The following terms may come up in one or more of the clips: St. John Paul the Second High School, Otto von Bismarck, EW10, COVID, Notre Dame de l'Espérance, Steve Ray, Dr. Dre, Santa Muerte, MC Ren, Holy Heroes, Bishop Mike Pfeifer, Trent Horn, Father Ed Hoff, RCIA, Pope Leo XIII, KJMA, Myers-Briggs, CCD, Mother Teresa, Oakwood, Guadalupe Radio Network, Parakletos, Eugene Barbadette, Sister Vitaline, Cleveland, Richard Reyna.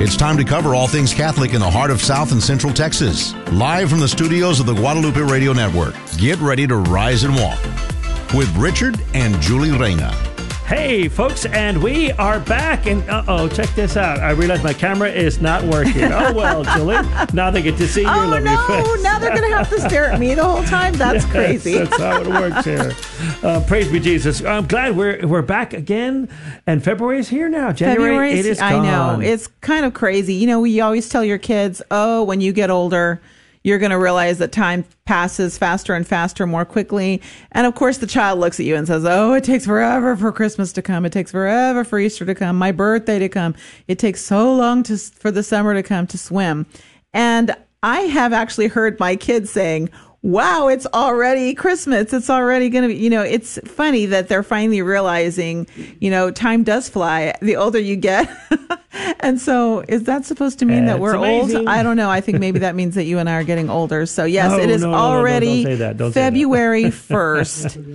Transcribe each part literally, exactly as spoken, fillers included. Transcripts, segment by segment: It's time to cover all things Catholic in the heart of South and Central Texas. Live from the studios of the Guadalupe Radio Network, get ready to rise and walk with Richard and Julie Reyna. Hey, folks, and we are back, and uh-oh, check this out. I realize my camera is not working. Oh, well, Julie, now they get to see your oh, lovely no, face. Now they're going to have to stare at me the whole time. That's yes, crazy. That's how it works here. Uh, praise be Jesus. I'm glad we're we're back again, and February is here now. January, it is gone. I know. It's kind of crazy. You know, we always tell your kids, oh, when you get older, you're going to realize that time passes faster and faster, more quickly. And of course, the child looks at you and says, oh, it takes forever for Christmas to come. It takes forever for Easter to come, my birthday to come. It takes so long to, for the summer to come, to swim. And I have actually heard my kids saying, wow, it's already Christmas. It's already going to be, you know, it's funny that they're finally realizing, you know, time does fly the older you get. And so is that supposed to mean yeah, that we're old? I don't know. I think maybe that means that you and I are getting older. So yes, no, it is no, already no, no, no, February first. Okay,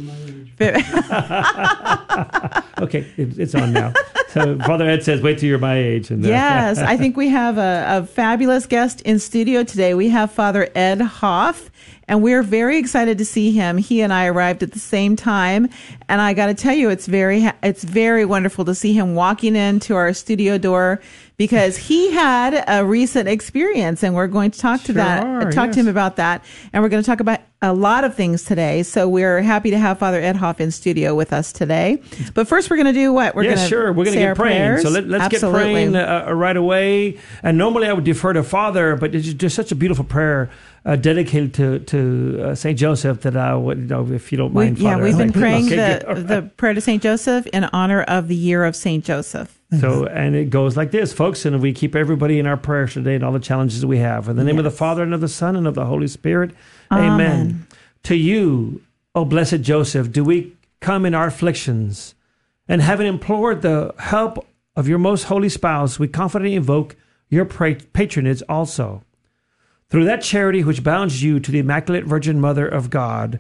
it, it's on now. So Father Ed says, wait till you're my age. And yes, I think we have a, a fabulous guest in studio today. We have Father Ed Hoff, and we're very excited to see him. He and I arrived at the same time, and I got to tell you, it's very, it's very wonderful to see him walking into our studio door, because he had a recent experience, and we're going to talk to sure that, are, talk yes. to him about that, and we're going to talk about a lot of things today. So we're happy to have Father Ed Hoff in studio with us today. But first, we're going to do what? We're yeah, going sure. We're going to get praying. Prayers. So let, let's Absolutely. get praying uh, right away. And normally I would defer to Father, but it's just such a beautiful prayer uh, dedicated to to uh, Saint Joseph that I would, you know, if you don't mind, we, Father. Yeah, we've been like, praying okay, the, right. the prayer to Saint Joseph in honor of the year of Saint Joseph. So, and it goes like this, folks, and we keep everybody in our prayers today and all the challenges we have. In the name yes. of the Father, and of the Son, and of the Holy Spirit, amen. amen. To you, O blessed Joseph, do we come in our afflictions, and having implored the help of your most holy spouse, we confidently invoke your patronage also. Through that charity which bounds you to the Immaculate Virgin Mother of God,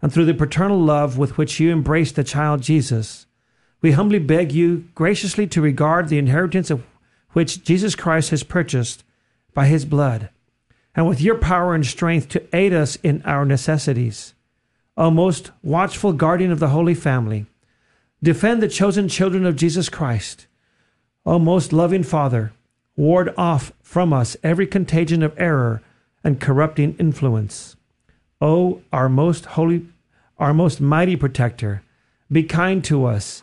and through the paternal love with which you embrace the child Jesus, we humbly beg you graciously to regard the inheritance of which Jesus Christ has purchased by his blood, and with your power and strength to aid us in our necessities. O most watchful guardian of the Holy Family, defend the chosen children of Jesus Christ. O most loving Father, ward off from us every contagion of error and corrupting influence. O our most holy, our most mighty protector, be kind to us,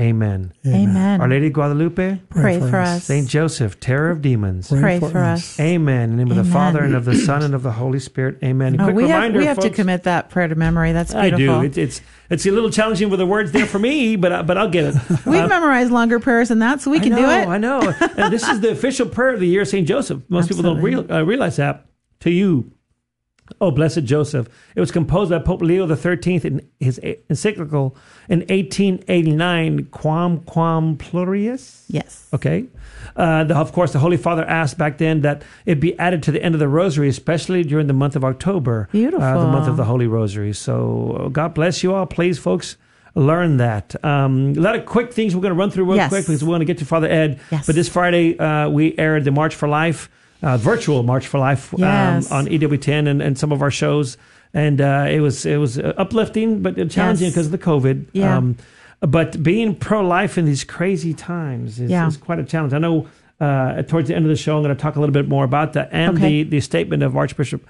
Amen. Amen. Amen. Our Lady of Guadalupe, pray, pray for, for us. Saint Joseph, terror of demons, pray, pray for, for us. us. Amen. In the name Amen. of the Father, and of the Son, and of the Holy Spirit. Amen. Oh, quick we reminder, have, we have folks, to commit that prayer to memory. That's beautiful. I do. It, it's it's a little challenging with the words there for me, but I, but I'll get it. We've um, memorized longer prayers than that, so we can know, do it. I know. And this is the official prayer of the year of Saint Joseph. Most Absolutely. people don't real, uh, realize that. To you, O blessed Joseph. It was composed by Pope Leo the thirteenth in his encyclical in eighteen eighty-nine, Quamquam Pluries. Yes. Okay. Uh, the, of course, the Holy Father asked back then that it be added to the end of the Rosary, especially during the month of October. Beautiful. Uh, the month of the Holy Rosary. So God bless you all. Please, folks, learn that. Um, a lot of quick things we're going to run through real yes. quick because we want to get to Father Ed. Yes. But this Friday, uh, we aired the March for Life. Uh, virtual March for Life um, yes. on E W ten and, and some of our shows. And uh, it was it was uplifting, but challenging because yes. of the COVID. Yeah. Um, but being pro-life in these crazy times is, yeah. is quite a challenge. I know uh, towards the end of the show, I'm going to talk a little bit more about that and okay. the, the statement of Archbishop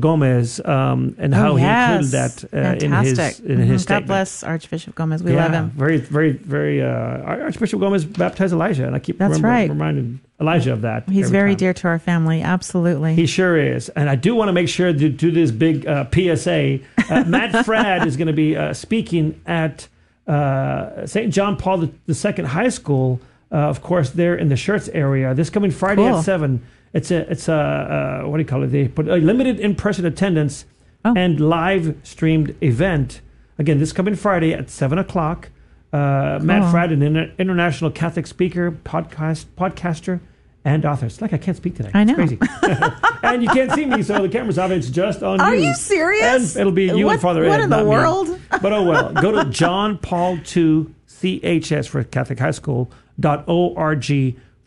Gomez um, and how oh, yes. he included that uh, in his in mm-hmm. his statement. God bless Archbishop Gomez. We yeah, love him. Very, very, very. Uh, Archbishop Gomez baptized Elijah, and I keep That's right. reminding Elijah of that. He's very time. dear to our family. Absolutely, he sure is. And I do want to make sure to do this big uh, P S A. Uh, Matt Fradd is going to be uh, speaking at uh, Saint John Paul the Second High School. uh, of course, there in the Schertz area. This coming Friday cool. at seven. It's a, it's a, uh, what do you call it? They put a limited in-person attendance oh. and live-streamed event. Again, this coming Friday at seven o'clock. Uh, cool. Matt Fradd, an inter- international Catholic speaker, podcast, podcaster, and author. It's like I can't speak today. I know. It's crazy. And you can't see me, so the camera's off. It's just on Are you. Are you serious? And it'll be you what, and Father Ed. What in the world? Me. But oh well. Go to John Paul the Second C H S for Catholic High School dot org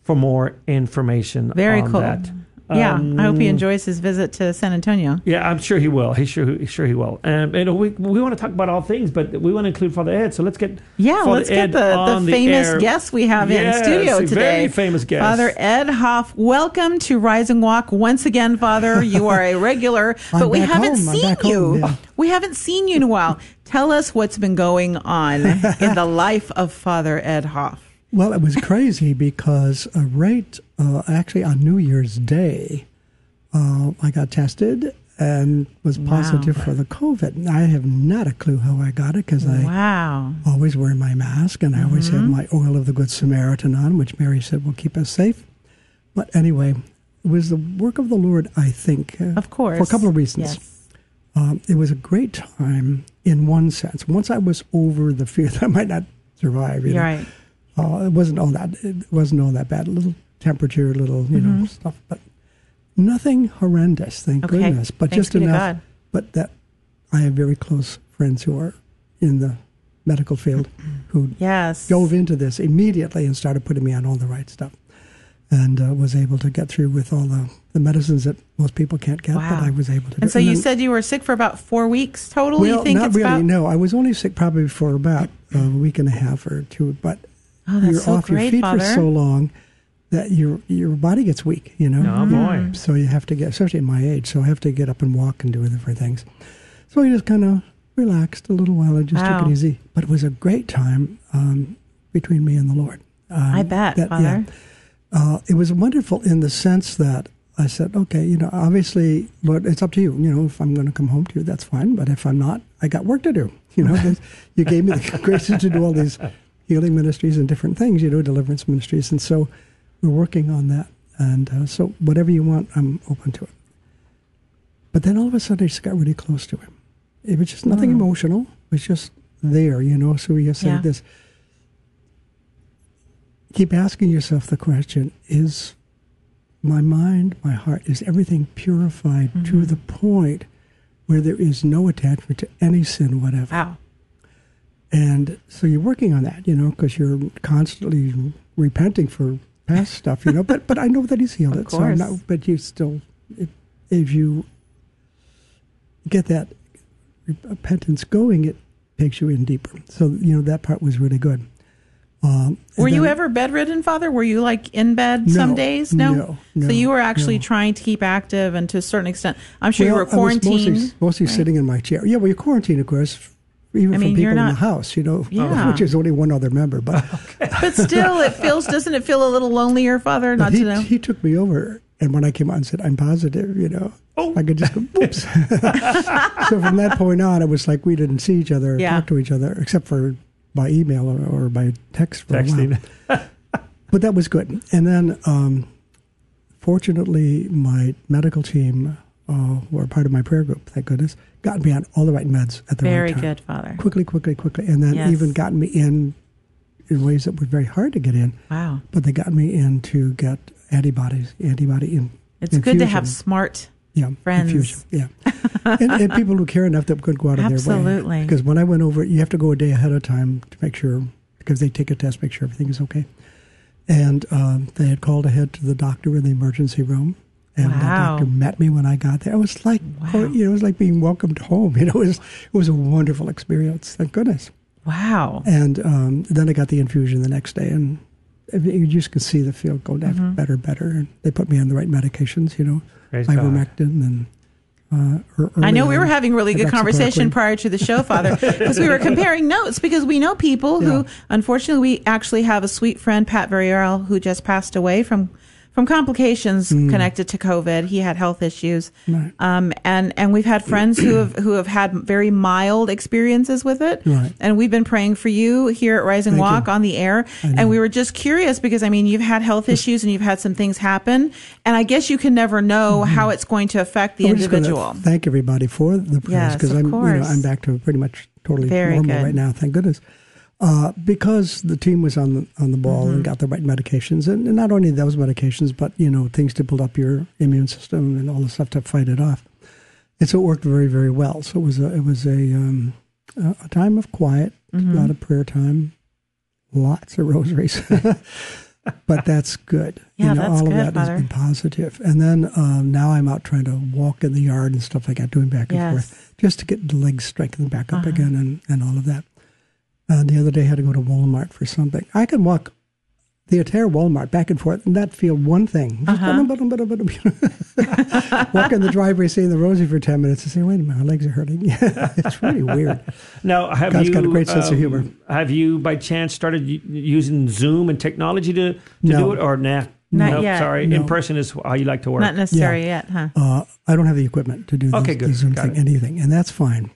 for more information. Very on cool. That. Yeah, um, I hope he enjoys his visit to San Antonio. Yeah, I'm sure he will. He sure, sure he will. Um, and we we want to talk about all things, but we want to include Father Ed. So let's get yeah, Father let's Ed get the, the, the famous air. guest we have yes, in studio today. Very famous guest, Father Ed Hoff. Welcome to Rise and Walk once again, Father. You are a regular, but we haven't home. seen you. Home, we haven't seen you in a while. Tell us what's been going on in the life of Father Ed Hoff. Well, it was crazy because uh, right, uh, actually on New Year's Day, uh, I got tested and was positive wow. for the COVID. And I have not a clue how I got it because I wow. always wear my mask and I mm-hmm. always have my oil of the Good Samaritan on, which Mary said will keep us safe. But anyway, it was the work of the Lord, I think. Uh, of course. For a couple of reasons. Yes. Um, it was a great time in one sense. Once I was over the fear that I might not survive, you know. Right. Uh, it wasn't all that. It wasn't all that bad. A little temperature, a little you mm-hmm. know stuff, but nothing horrendous. Thank okay. goodness. But Thanks just enough. God. But that I have very close friends who are in the medical field who yes. dove into this immediately and started putting me on all the right stuff, and uh, was able to get through with all the, the medicines that most people can't get. Wow. But I was able to. And do. so and you then, said you were sick for about four weeks total. Well, you think not it's really. About? No, I was only sick probably for about a week and a half or two, but. Oh, that's you're so off great, your feet Father. for so long that your your body gets weak, you know. Oh boy! So you have to get, especially at my age, so I have to get up and walk and do other things. So I just kind of relaxed a little while and just wow. took it easy. But it was a great time um, between me and the Lord. Um, I bet, that, Father. Yeah, uh, it was wonderful in the sense that I said, okay, you know, obviously, Lord, it's up to you. You know, if I'm going to come home to you, that's fine. But if I'm not, I got work to do. You know, you gave me the graces to do all these healing ministries and different things, you know, deliverance ministries. And so we're working on that. And uh, so whatever you want, I'm open to it. But then all of a sudden, I just got really close to him. It was just nothing oh. emotional. It was just there, you know. So he just said yeah. this. Keep asking yourself the question, is my mind, my heart, is everything purified mm-hmm. to the point where there is no attachment to any sin whatever? Wow. And so you're working on that, you know, because you're constantly repenting for past stuff, you know. But but I know that he's healed of it, so I'm not, but you still, if, if you get that repentance going, it takes you in deeper. So, you know, that part was really good. Um, were you I, ever bedridden, Father? Were you like in bed no, some days? No? no, no. So you were actually no. trying to keep active, and to a certain extent, I'm sure well, you were quarantined. I was mostly, mostly right? sitting in my chair. Yeah, well, you're quarantined, of course. Even I mean, from people not, in the house, you know, yeah. which is only one other member. But okay. but still, it feels, doesn't it feel a little lonelier, Father, not he, to know? He took me over, and when I came out and said, I'm positive, you know, oh. I could just go, oops. So from that point on, it was like we didn't see each other, yeah. talk to each other, except for by email or, or by text. For Texting. A while. But that was good. And then, um, fortunately, my medical team Uh, were part of my prayer group, thank goodness, got me on all the right meds at the very right time. Very good, Father. Quickly, quickly, quickly. And then yes. even got me in in ways that were very hard to get in. Wow. But they got me in to get antibodies, antibody in. It's infusion. Good to have smart yeah, friends. Infusion, yeah. and, and people who care enough that could go out of Absolutely. their way. Absolutely. Because when I went over, you have to go a day ahead of time to make sure, because they take a test, make sure everything is okay. And um, they had called ahead to the doctor in the emergency room. And wow. the doctor met me when I got there. It was like, wow. you know, it was like being welcomed home. You know, it was, it was a wonderful experience. Thank goodness. Wow. And um, then I got the infusion the next day, and you just could see the field go down mm-hmm. better, better. And they put me on the right medications, you know, ivermectin and. Uh, I know we were having really good conversation prior to the show, Father, because we were comparing notes, because we know people yeah. who, unfortunately, we actually have a sweet friend, Pat Villarreal, who just passed away from from complications mm. connected to COVID. He had health issues. Right. Um, and, and we've had friends who have, who have had very mild experiences with it. Right. And we've been praying for you here at Rise and Thank Walk you. On the air. And we were just curious because, I mean, you've had health issues and you've had some things happen. And I guess you can never know mm-hmm. how it's going to affect the I'm individual. Thank everybody for the prayers because yes, I'm, you know, I'm back to pretty much totally very normal good. Right now. Thank goodness. Uh, because the team was on the, on the ball mm-hmm. and got the right medications, and, and not only those medications, but, you know, things to build up your immune system and all the stuff to fight it off. And so it worked very, very well. So it was a, it was a, um, a time of quiet, mm-hmm. a lot of prayer time, lots of rosaries. But that's good. Yeah, you know, that's all good, of that Father. Has been positive. And then um, now I'm out trying to walk in the yard and stuff like that, doing back and yes. forth, just to get the legs strengthened back up uh-huh. again and, and all of that. Uh, the other day I had to go to Walmart for something. I can walk the entire Walmart back and forth and not feel one thing. Just uh-huh. walk in the driveway, saying the rosary for ten minutes and say, wait a minute, my legs are hurting. It's really weird. Now, have God's you, got a great sense um, of humor. Have you by chance started using Zoom and technology to, to no. do it or nah? Not nope, yet. Sorry, no. In person is how you like to work. Not necessary yeah. yet, huh? Uh, I don't have the equipment to do okay, the, the Zoom got thing, it. Anything, and that's fine.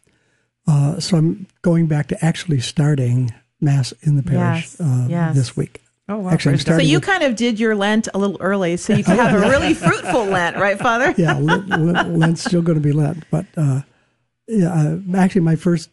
Uh, so I'm going back to actually starting Mass in the parish yes, uh, yes. this week. Oh, wow. Actually, I'm starting so you with, kind of did your Lent a little early, so you can have a really fruitful Lent, right, Father? Yeah, Lent, Lent's still going to be Lent. But uh, yeah, uh, actually my first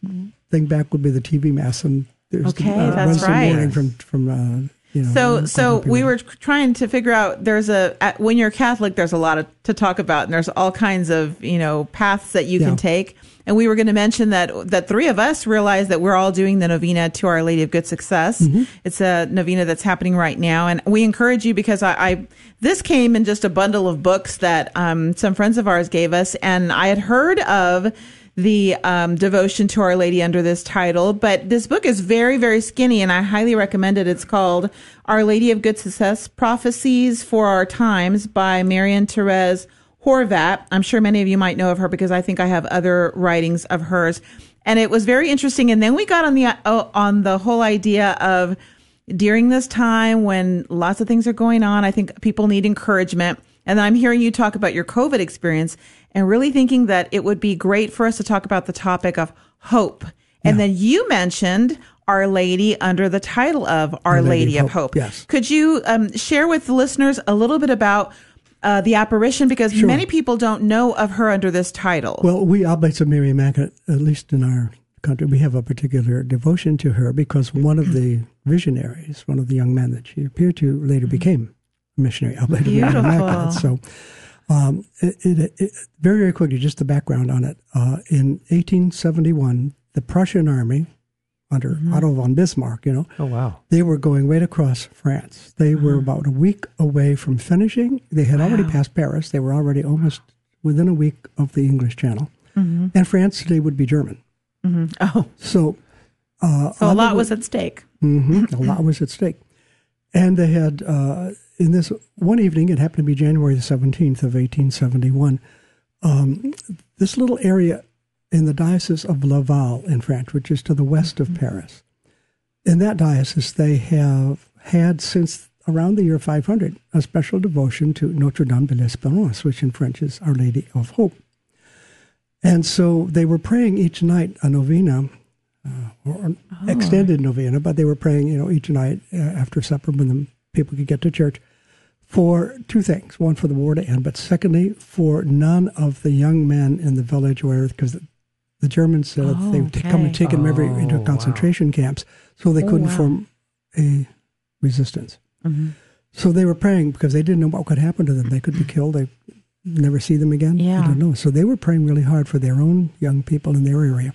thing back would be the T V Mass. And there's okay, uh, that's right. morning from... from uh, You know, so so we were trying to figure out, there's a, when you're Catholic, there's a lot of, to talk about, and there's all kinds of, you know, paths that you yeah. can take. And we were going to mention that, that three of us realized that we're all doing the novena to Our Lady of Good Success. Mm-hmm. It's a novena that's happening right now. And we encourage you because I, I this came in just a bundle of books that um, some friends of ours gave us. And I had heard of the um, devotion to Our Lady under this title, but this book is very, very skinny, and I highly recommend it. It's called Our Lady of Good Success, Prophecies for Our Times by Marianne Therese Horvat. I'm sure many of you might know of her because I think I have other writings of hers. And it was very interesting. And then we got on the uh, on the whole idea of during this time when lots of things are going on, I think people need encouragement. And I'm hearing you talk about your COVID experience and really thinking that it would be great for us to talk about the topic of hope. And yeah. then you mentioned Our Lady under the title of Our, Our Lady, Lady of Hope. Hope. Yes. Could you um, share with the listeners a little bit about uh, the apparition? Because sure. many people don't know of her under this title. Well, we Oblates of Mary Immaculate, at least in our country, we have a particular devotion to her because one of the visionaries, one of the young men that she appeared to later became missionary Oblate of Mary Immaculate. So um, it, it, it, very, very quickly, just the background on it. Uh, in eighteen seventy-one, the Prussian army under mm-hmm. Otto von Bismarck, you know, oh wow, they were going right across France. They mm-hmm. were about a week away from finishing. They had wow. already passed Paris. They were already almost within a week of the English Channel. Mm-hmm. And France today would be German. Mm-hmm. Oh. So, uh, so a lot was at stake. Mm-hmm, a lot was at stake. And they had... Uh, in this one evening, it happened to be January the seventeenth of eighteen seventy-one, um, this little area in the Diocese of Laval in France, which is to the west of mm-hmm. Paris. In that diocese, they have had since around the year five hundred a special devotion to Notre Dame de l'Espérance, which in French is Our Lady of Hope. And so they were praying each night a novena, uh, or an oh. extended novena, but they were praying, you know, each night uh, after supper when the people could get to church, for two things. One, for the war to end, but secondly, for none of the young men in the village where, because the, the Germans said oh, they would okay. come and take them oh, every, into concentration wow. camps, so they oh, couldn't wow. form a resistance. Mm-hmm. So they were praying because they didn't know what could happen to them. They could be killed. They never see them again. Yeah. I don't know. So they were praying really hard for their own young people in their area.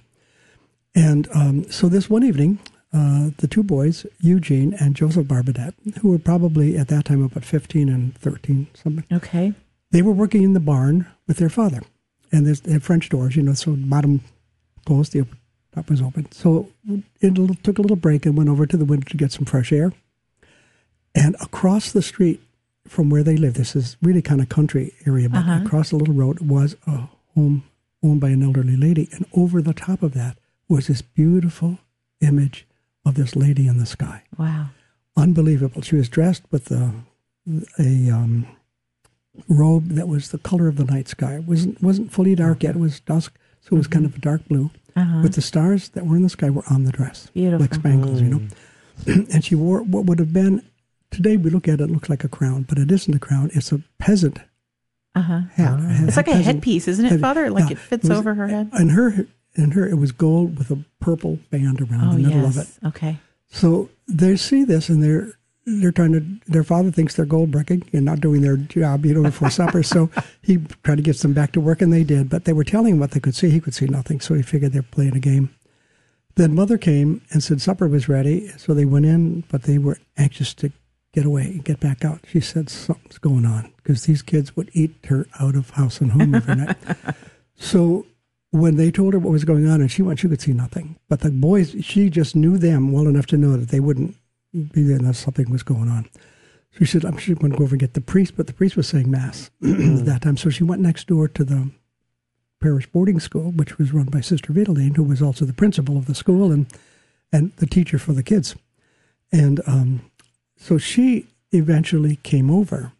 And um, so this one evening, Uh, the two boys, Eugene and Joseph Barbadette, who were probably at that time about fifteen and thirteen, something. Okay. They were working in the barn with their father. And there's, they had French doors, you know, so bottom closed, the top was open. So it took a little break and went over to the window to get some fresh air. And across the street from where they live, this is really kind of country area, but uh-huh. across a little road was a home owned by an elderly lady. And over the top of that was this beautiful image of this lady in the sky. Wow. Unbelievable. She was dressed with a, a um, robe that was the color of the night sky. It wasn't, wasn't fully dark yet. It was dusk, so it was mm-hmm. kind of a dark blue. Uh-huh. But the stars that were in the sky were on the dress. Beautiful. Like spangles, you know. And she wore what would have been, today we look at it, it looks like a crown, but it isn't a crown. It's a peasant uh-huh. hat. Uh-huh. It's like a headpiece, isn't it, Father? Like yeah, it fits it was, over her head? And her, and her, it was gold with a purple band around oh, the middle yes. of it. Okay. So they see this, and they're they're trying to. Their father thinks they're gold bricking and not doing their job, you know, before supper. So he tried to get them back to work, and they did. But they were telling him what they could see. He could see nothing, so he figured they're playing a game. Then mother came and said supper was ready, so they went in, but they were anxious to get away and get back out. She said something's going on because these kids would eat her out of house and home every night. So when they told her what was going on, and she went, she could see nothing. But the boys, she just knew them well enough to know that they wouldn't be there unless something was going on. So she said, I'm sure going to go over and get the priest, but the priest was saying Mass that time. So she went next door to the parish boarding school, which was run by Sister Vitaline, who was also the principal of the school and, and the teacher for the kids. And um, so she eventually came over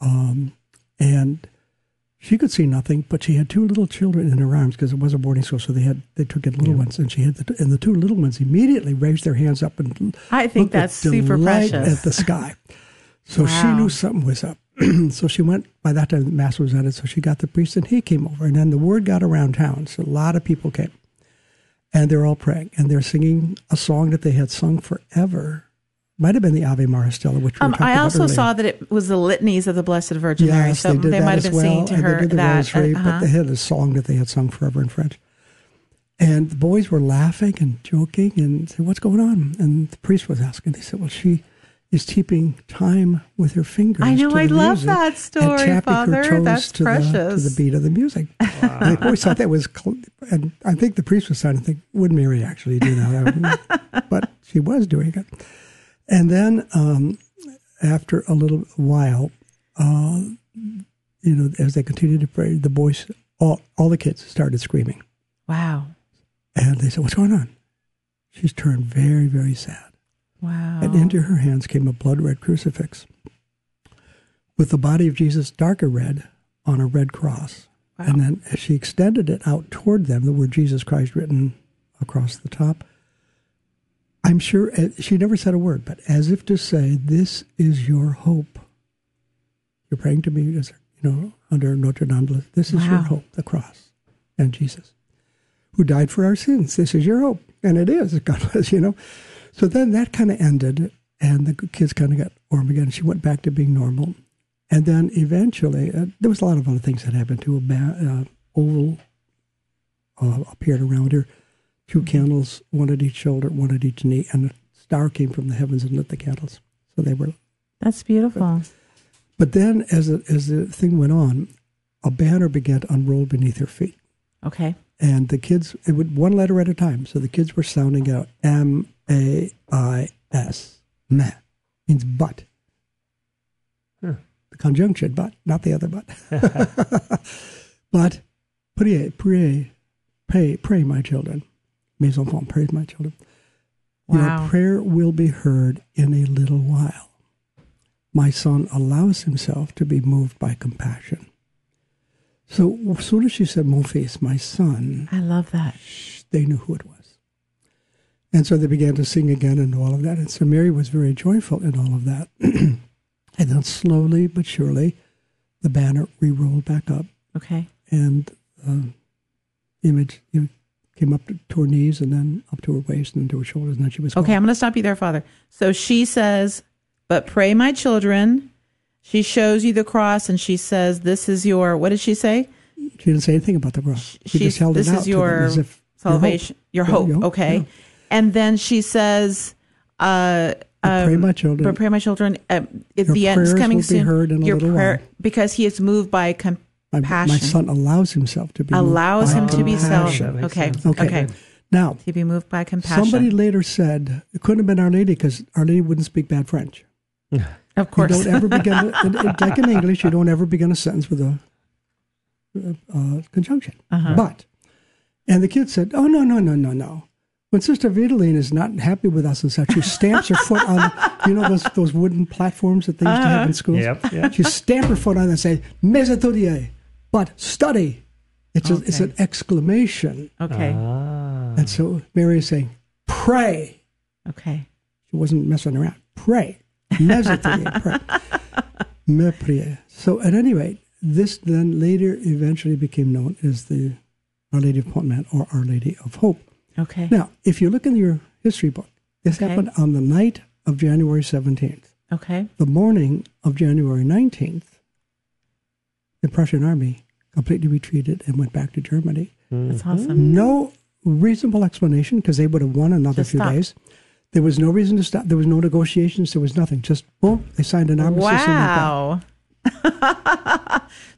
um, and... She could see nothing, but she had two little children in her arms because it was a boarding school, so they had they took in little yeah. ones, and she had the, and the two little ones immediately raised their hands up and I think looked that's with super delight precious at the sky. So wow. she knew something was up. So she went. By that time, the Mass was ended, so she got the priest, and he came over, and then the word got around town, so a lot of people came, and they're all praying, and they're singing a song that they had sung forever. Might have been the Ave Maristella, which we um, talked I also about earlier. Saw that it was the litanies of the Blessed Virgin yes, Mary, so they, did they that might have been well, singing to and her they did the that. Rosary, uh-huh. But they had a song that they had sung forever in French, and the boys were laughing and joking and said, "What's going on?" And the priest was asking. They said, "Well, she is keeping time with her fingers." I know, to the I love music that story, and tapping Father. Her toes That's to precious the, to the beat of the music. Wow. And I always thought that was, cl- and I think the priest was starting to think, "Would Mary actually do that?" But she was doing it. And then um, after a little while, uh, you know, as they continued to pray, the boys, all, all the kids started screaming. Wow. And they said, "What's going on?" She's turned very, very sad. Wow. And into her hands came a blood-red crucifix with the body of Jesus, darker red, on a red cross. Wow. And then as she extended it out toward them, the word Jesus Christ written across the top, I'm sure she never said a word, but as if to say, "This is your hope. You're praying to me, you know, under Notre Dame. This is wow. your hope, the cross, and Jesus, who died for our sins. This is your hope," and it is. God bless, you know. So then that kind of ended, and the kids kind of got warm again. She went back to being normal, and then eventually uh, there was a lot of other things that happened too. Uh, oval uh, appeared around her. Two candles, one at each shoulder, one at each knee, and a star came from the heavens and lit the candles. So they were. That's beautiful. But, but then, as a, as the thing went on, a banner began to unroll beneath her feet. Okay. And the kids, it would one letter at a time. So the kids were sounding out M A I S. Meh means but. Huh. The conjunction but, not the other but. But pray, pray, pray, pray, my children. Mes enfants, praise my children. Wow. Your prayer will be heard in a little while. My son allows himself to be moved by compassion. So as soon as she said, "Mon fils," my son. I love that. They knew who it was. And so they began to sing again and all of that. And so Mary was very joyful in all of that. And then slowly but surely, the banner re-rolled back up. Okay. And uh, image... You know, came up to her knees and then up to her waist and then to her shoulders, and then she was gone. Okay, I'm going to stop you there, Father. So she says, "But pray, my children." She shows you the cross, and she says, "This is your," what did she say? She didn't say anything about the cross. She, she just held it out. This is your as if, salvation, your hope. Your hope. Okay. Yeah. And then she says, uh, um, "Pray, my children." But pray, my children. Uh, if your the end is coming soon, be heard in a your little prayer, while. Because he is moved by compassion. My, my son allows himself to be allows moved by him to be self. Okay. okay, okay. Now to be moved by compassion. Somebody later said it couldn't have been Our Lady because Our Lady wouldn't speak bad French. Of course, you don't ever begin to, like in English. You don't ever begin a sentence with a uh, conjunction. Uh-huh. But and the kid said, "Oh no, no, no, no, no." When Sister Vitaline is not happy with us and such, she stamps her foot on. You know those those wooden platforms that they used uh-huh. to have in schools? Yep, yep. She'd stamp her foot on it and say, "Mesa estudié," but study. It's, okay. a, it's an exclamation. Okay. Ah. And so Mary is saying, pray. Okay. She wasn't messing around. Pray. Mesa estudié, pray. Me prière. So at any rate, this then later eventually became known as the Our Lady of Pontmain or Our Lady of Hope. Okay. Now, if you look in your history book, this okay. happened on the night of January seventeenth. Okay. The morning of January nineteenth, the Prussian army completely retreated and went back to Germany. Mm-hmm. That's awesome. No reasonable explanation, because they would have won another Just few stop. days. There was no reason to stop. There was no negotiations. There was nothing. Just, boom, they signed an armistice. Wow.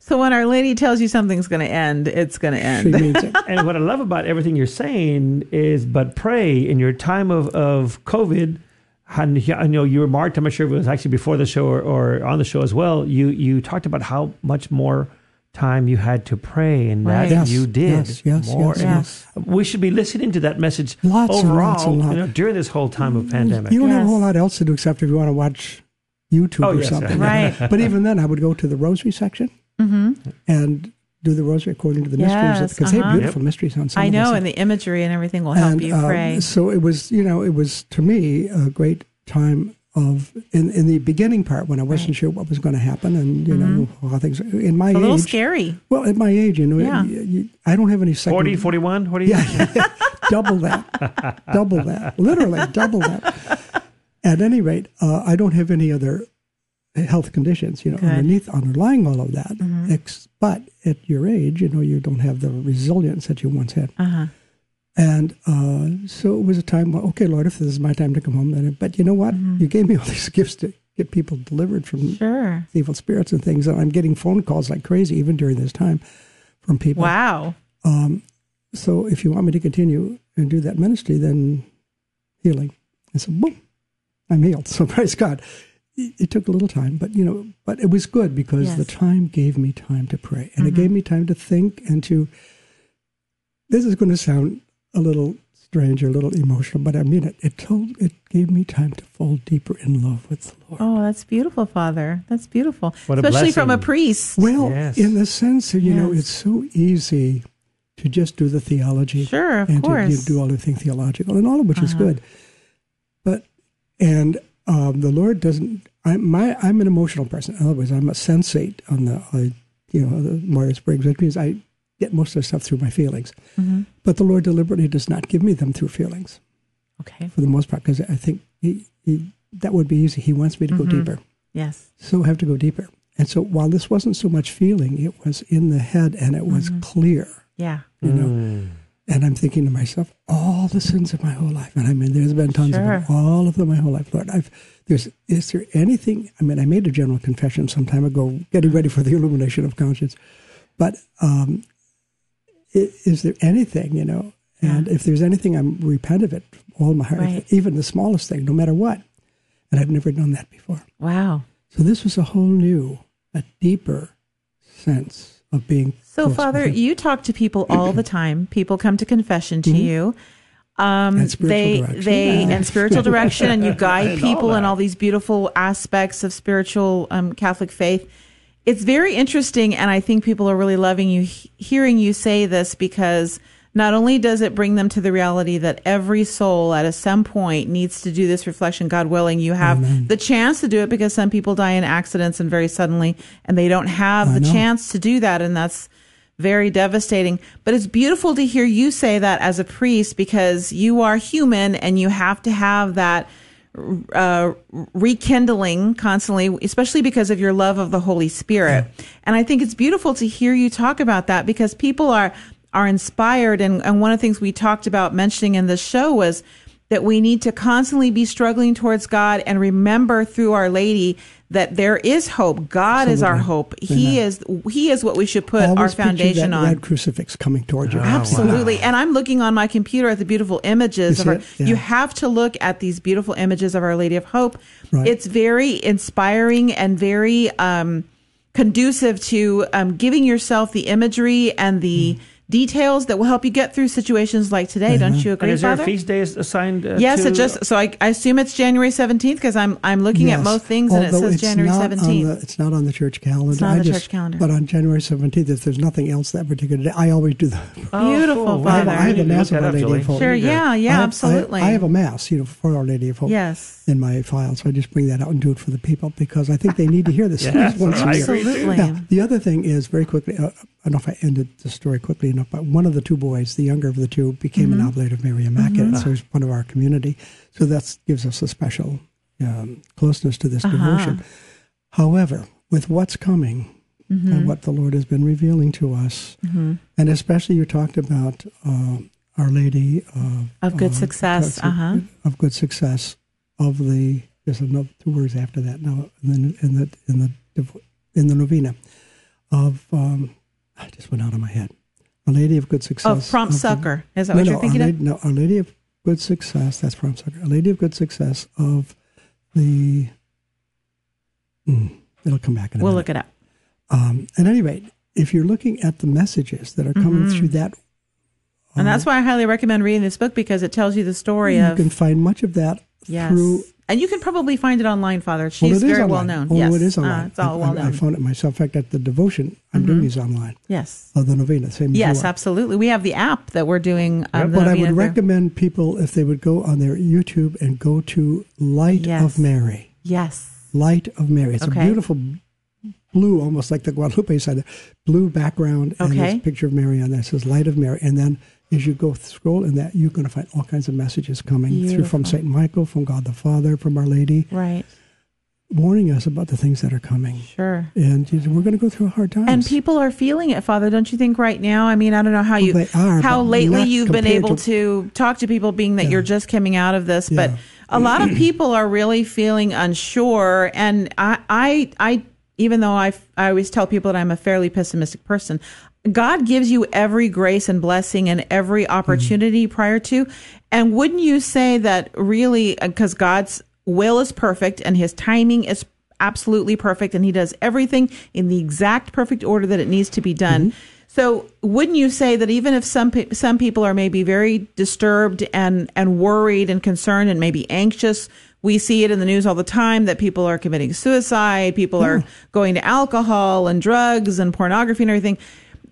So when Our Lady tells you something's going to end, it's going to end. She means it. And what I love about everything you're saying is, but pray in your time of, of COVID. And, you know, you remarked, I'm not sure if it was actually before the show or, or on the show as well, you, you talked about how much more time you had to pray, and that right. yes, you did. Yes, yes, more yes, yes. We should be listening to that message lots overall lots lots. You know, during this whole time of pandemic. You don't yes. have a whole lot else to do except if you want to watch YouTube oh, or yes, something. Right. But even then, I would go to the rosary section mm-hmm. and do the rosary according to the yes, mysteries, because uh-huh. they have beautiful yep. mysteries on some I know, and the imagery and everything will help and, you pray. Um, so it was, you know, it was to me a great time of in, in the beginning part when I wasn't right. sure what was going to happen, and you mm-hmm. know how things in my it's a age, little scary. Well, at my age, you know, yeah. you, you, I don't have any second forty, forty-one. What do you? Yeah, yeah, double that, double that, literally double that. At any rate, uh, I don't have any other health conditions, you know, Good. underneath underlying all of that. Mm-hmm. Ex- but at your age, you know, you don't have the resilience that you once had. Uh-huh. And uh, so it was a time, well, okay, Lord, if this is my time to come home, then. But you know what? Mm-hmm. You gave me all these gifts to get people delivered from sure. evil spirits and things. And I'm getting phone calls like crazy, even during this time, from people. Wow. Um, so if you want me to continue and do that ministry, then healing. And so, boom, I'm healed. So praise God. It, it took a little time, but, you know, but it was good because yes. the time gave me time to pray. And mm-hmm. it gave me time to think and to, this is going to sound a little strange, a little emotional, but I mean it. It told, it gave me time to fall deeper in love with the Lord. Oh, that's beautiful, Father. That's beautiful, what especially a blessing. From a priest. Well, yes. in the sense that you yes. know, it's so easy to just do the theology, sure, of and course, to do all the thing theological, and all of which uh-huh. is good. But and um, the Lord doesn't. I'm my. I'm an emotional person. In other words, I'm a sensate on the, I, you know, the Myers-Briggs, which means I get most of the stuff through my feelings. Mm-hmm. But the Lord deliberately does not give me them through feelings. Okay. For the most part, because I think he, he, that would be easy. He wants me to mm-hmm. go deeper. Yes. So I have to go deeper. And so while this wasn't so much feeling, it was in the head and it was mm-hmm. clear. Yeah. You know, mm. and I'm thinking to myself, all the sins of my whole life. And I mean, there's been tons sure. of them, all of them my whole life. Lord, I've, there's, is there anything, I mean, I made a general confession some time ago, getting ready for the illumination of conscience. But, um, is there anything, you know, and yeah. if there's anything, I'm repent of it all my heart, right. even the smallest thing, no matter what. And I've never done that before. Wow. So this was a whole new, a deeper sense of being. So, Father, you talk to people all the time. People come to confession to mm-hmm. you. Um, and spiritual they, direction. They, yeah. And spiritual direction, and you guide and people all in all these beautiful aspects of spiritual um, Catholic faith. It's very interesting, and I think people are really loving you, hearing you say this, because not only does it bring them to the reality that every soul at a some point needs to do this reflection, God willing, you have Amen. the chance to do it, because some people die in accidents and very suddenly, and they don't have I the know. chance to do that, and that's very devastating. But it's beautiful to hear you say that as a priest, because you are human, and you have to have that Uh, rekindling constantly, especially because of your love of the Holy Spirit. Yeah. And I think it's beautiful to hear you talk about that, because people are are inspired. And, and one of the things we talked about mentioning in this show was that we need to constantly be struggling towards God and remember through Our Lady that there is hope. God Absolutely. is our hope. Amen. He is He is what we should put Always our foundation that on. Red crucifix coming toward you. Oh, Absolutely. Wow. And I'm looking on my computer at the beautiful images of our, yeah. you have to look at these beautiful images of Our Lady of Hope. Right. It's very inspiring and very um, conducive to um, giving yourself the imagery and the mm. details that will help you get through situations like today. Mm-hmm. Don't you agree, and is Father? Is there a feast day assigned? Uh, yes, to... it just so I, I assume it's January seventeenth because I'm I'm looking yes. at most things Although and it says January seventeenth. The, it's not on the church calendar. It's not on the I just, church calendar. But on January seventeenth, if there's nothing else that particular day, I always do that. Oh, beautiful, cool. Father. I have, I have a mass about Our Lady of Pontmain. Sure, yeah, yeah, I have, absolutely. I, I have a mass, you know, for Our Lady of Pontmain. Yes. In my file, so I just bring that out and do it for the people because I think they need to hear this yes, once a year. Absolutely. Now, the other thing is very quickly. Uh, I don't know if I ended the story quickly enough, but one of the two boys, the younger of the two, became mm-hmm. an Oblate of Mary Immaculate, mm-hmm. so he's one of our community. So that gives us a special um, closeness to this uh-huh. devotion. However, with what's coming mm-hmm. and what the Lord has been revealing to us, mm-hmm. and especially you talked about uh, Our Lady of, of Good uh, Success, of, uh-huh. of Good Success, of the, there's another two words after that now, in the, in the, in the, in the novena, of... Um, I just went out of my head. Our Lady of Good Success. Of oh, Prompt of Succor. Is that no, what you're no, thinking Our Lady, of? No, Our Lady of Good Success. That's Prompt Succor. Our Lady of Good Success of the... Mm, it'll come back in a we'll minute. We'll look it up. Um, at any rate, if you're looking at the messages that are coming mm-hmm. through that... Uh, and that's why I highly recommend reading this book because it tells you the story you of... You can find much of that yes. through... And you can probably find it online, Father. She's well, very online. well known. Oh, yes. It is online. Uh, it's all I, well known. I, I found it myself. In fact, at the devotion, I'm mm-hmm. doing these online. Yes. Of the novena. Same yes, as absolutely. We have the app that we're doing. Um, yep. But I would there. recommend people, if they would go on their YouTube and go to Light yes. of Mary. Yes. Light of Mary. It's okay. a beautiful blue, almost like the Guadalupe side, blue background, and okay. this picture of Mary on there. It says Light of Mary. And then as you go scroll in that, you're going to find all kinds of messages coming Beautiful. through from Saint Michael, from God the Father, from Our Lady. Right. Warning us about the things that are coming. Sure. And we're going to go through hard times. And people are feeling it, Father, don't you think, right now? I mean, I don't know how you, well, they are, how lately you've been able to, to talk to people, being that yeah. you're just coming out of this, yeah. but a lot of people are really feeling unsure. And I, I, I even though I, I always tell people that I'm a fairly pessimistic person, God gives you every grace and blessing and every opportunity mm-hmm. prior to. And wouldn't you say that really, because God's will is perfect and his timing is absolutely perfect and he does everything in the exact perfect order that it needs to be done. Mm-hmm. So wouldn't you say that even if some pe- some people are maybe very disturbed and, and worried and concerned and maybe anxious, we see it in the news all the time that people are committing suicide, people yeah. are going to alcohol and drugs and pornography and everything.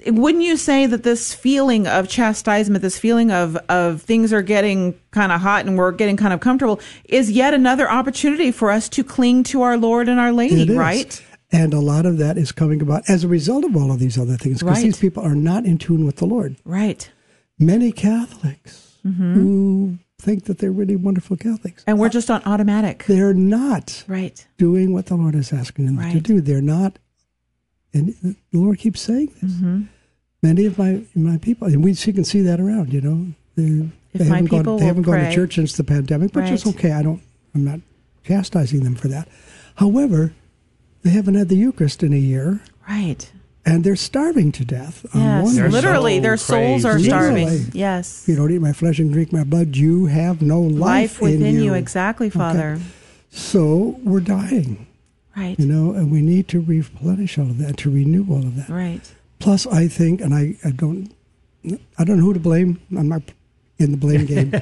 Wouldn't you say that this feeling of chastisement, this feeling of, of things are getting kind of hot and we're getting kind of comfortable, is yet another opportunity for us to cling to our Lord and our Lady, it is. right? And a lot of that is coming about as a result of all of these other things, because right. these people are not in tune with the Lord. Right. Many Catholics mm-hmm. who think that they're really wonderful Catholics. And we're just on automatic. They're not right. doing what the Lord is asking them right. to do. They're not. And the Lord keeps saying this. Mm-hmm. Many of my my people, and we you can see that around, you know. They, they haven't, gone, they haven't gone to church since the pandemic, but right. it's okay. I don't, I'm not chastising them for that. However, they haven't had the Eucharist in a year. Right. And they're starving to death. Yes, on one they're literally, so their souls crazy. are starving. Literally, yes. If you don't eat my flesh and drink my blood, you have no life, life within in you. you. Exactly, Father. Okay. So we're dying. Right. You know, and we need to replenish all of that, to renew all of that. Right. Plus, I think, and I, I don't, I don't know who to blame. I'm not in the blame game,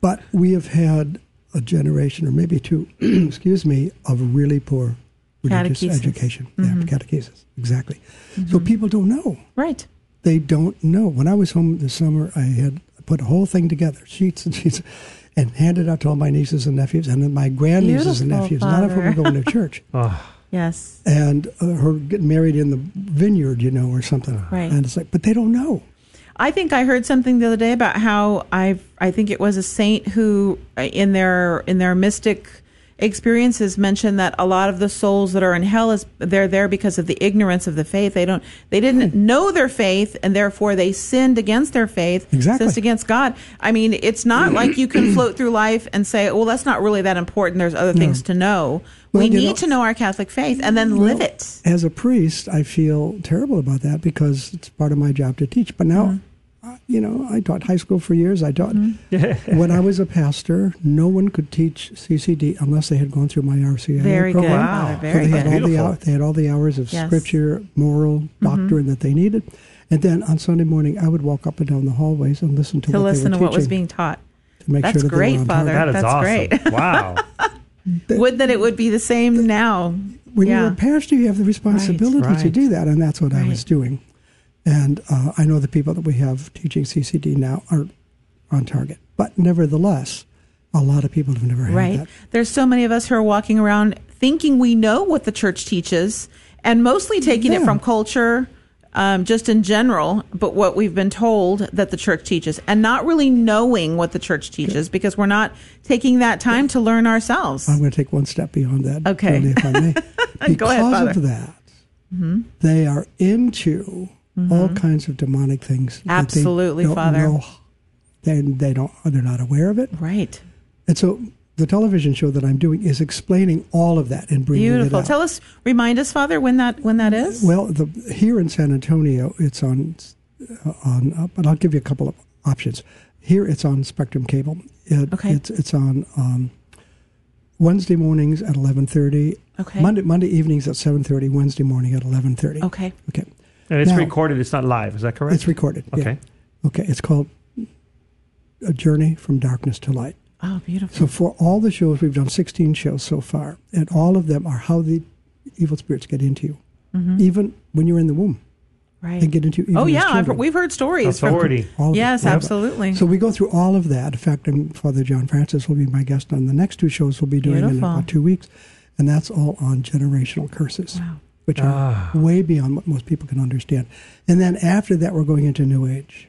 but we have had a generation, or maybe two, excuse me, of really poor religious catechesis. education. Mm-hmm. Yeah, catechesis, exactly. Mm-hmm. So people don't know. Right. They don't know. When I was home this summer, I had put a whole thing together, sheets and sheets. And handed out to all my nieces and nephews, and then my grandnieces Beautiful, and nephews. Father. None of them were going to church. oh. Yes. And uh, her getting married in the vineyard, you know, or something. Right. And it's like, but they don't know. I think I heard something the other day about how I've, I think it was a saint who, in their in their mystic experiences, mentioned that a lot of the souls that are in hell is they're there because of the ignorance of the faith. They don't, they didn't know their faith, and therefore they sinned against their faith, exactly. sinned against God. I mean, it's not like you can float through life and say, "Well, that's not really that important. There's other no. things to know." Well, we need know, to know our Catholic faith and then well, live it. As a priest, I feel terrible about that because it's part of my job to teach. But now. Mm-hmm. You know, I taught high school for years. I taught mm-hmm. when I was a pastor. No one could teach C C D unless they had gone through my R C I A Very program. Good. Wow. Very so they had good. all Beautiful. the they had all the hours of yes. scripture, moral, doctrine mm-hmm. that they needed, And then on Sunday morning, I would walk up and down the hallways and listen to, to what listen they were to teaching, what was being taught. To make That's sure that great, they Father. That is That's awesome. Great. Wow. But, would that it would be the same the, now. When yeah. you're a pastor, you have the responsibility right, right. to do that, and that's what right. I was doing. And uh, I know the people that we have teaching C C D now aren't on target. But nevertheless, a lot of people have never had right. that. There's so many of us who are walking around thinking we know what the church teaches, and mostly taking yeah. it from culture, um, just in general, but what we've been told that the church teaches, and not really knowing what the church teaches okay. because we're not taking that time yes. to learn ourselves. I'm going to take one step beyond that. Okay. Really, if I may. Because Go ahead, Father. of that, mm-hmm. they are into mm-hmm. all kinds of demonic things. Absolutely, that they don't Father. Know. They, they don't, they're not aware of it. Right. And so the television show that I'm doing is explaining all of that and bringing Beautiful. It Beautiful. Tell us, remind us, Father, when that when that is. Well, the, here in San Antonio, it's on, on uh, but I'll give you a couple of options. Here it's on Spectrum Cable. It, okay. It's, it's on um, Wednesday mornings at eleven thirty. Okay. Monday Monday evenings at seven thirty, Wednesday morning at eleven thirty. Okay. Okay. And it's now, recorded, it's not live, is that correct? It's recorded, okay. Yeah. Okay, it's called A Journey from Darkness to Light. Oh, beautiful. So for all the shows, we've done sixteen shows so far, and all of them are how the evil spirits get into you, mm-hmm. even when you're in the womb. Right. They get into you even Oh, yeah. I've heard, we've heard stories. Authority. From all yes, them, absolutely. So we go through all of that. In fact, and Father John Francis will be my guest on the next two shows we'll be doing beautiful. In about two weeks, and that's all on generational curses, wow. which ah. are way beyond what most people can understand. And then after that, we're going into New Age.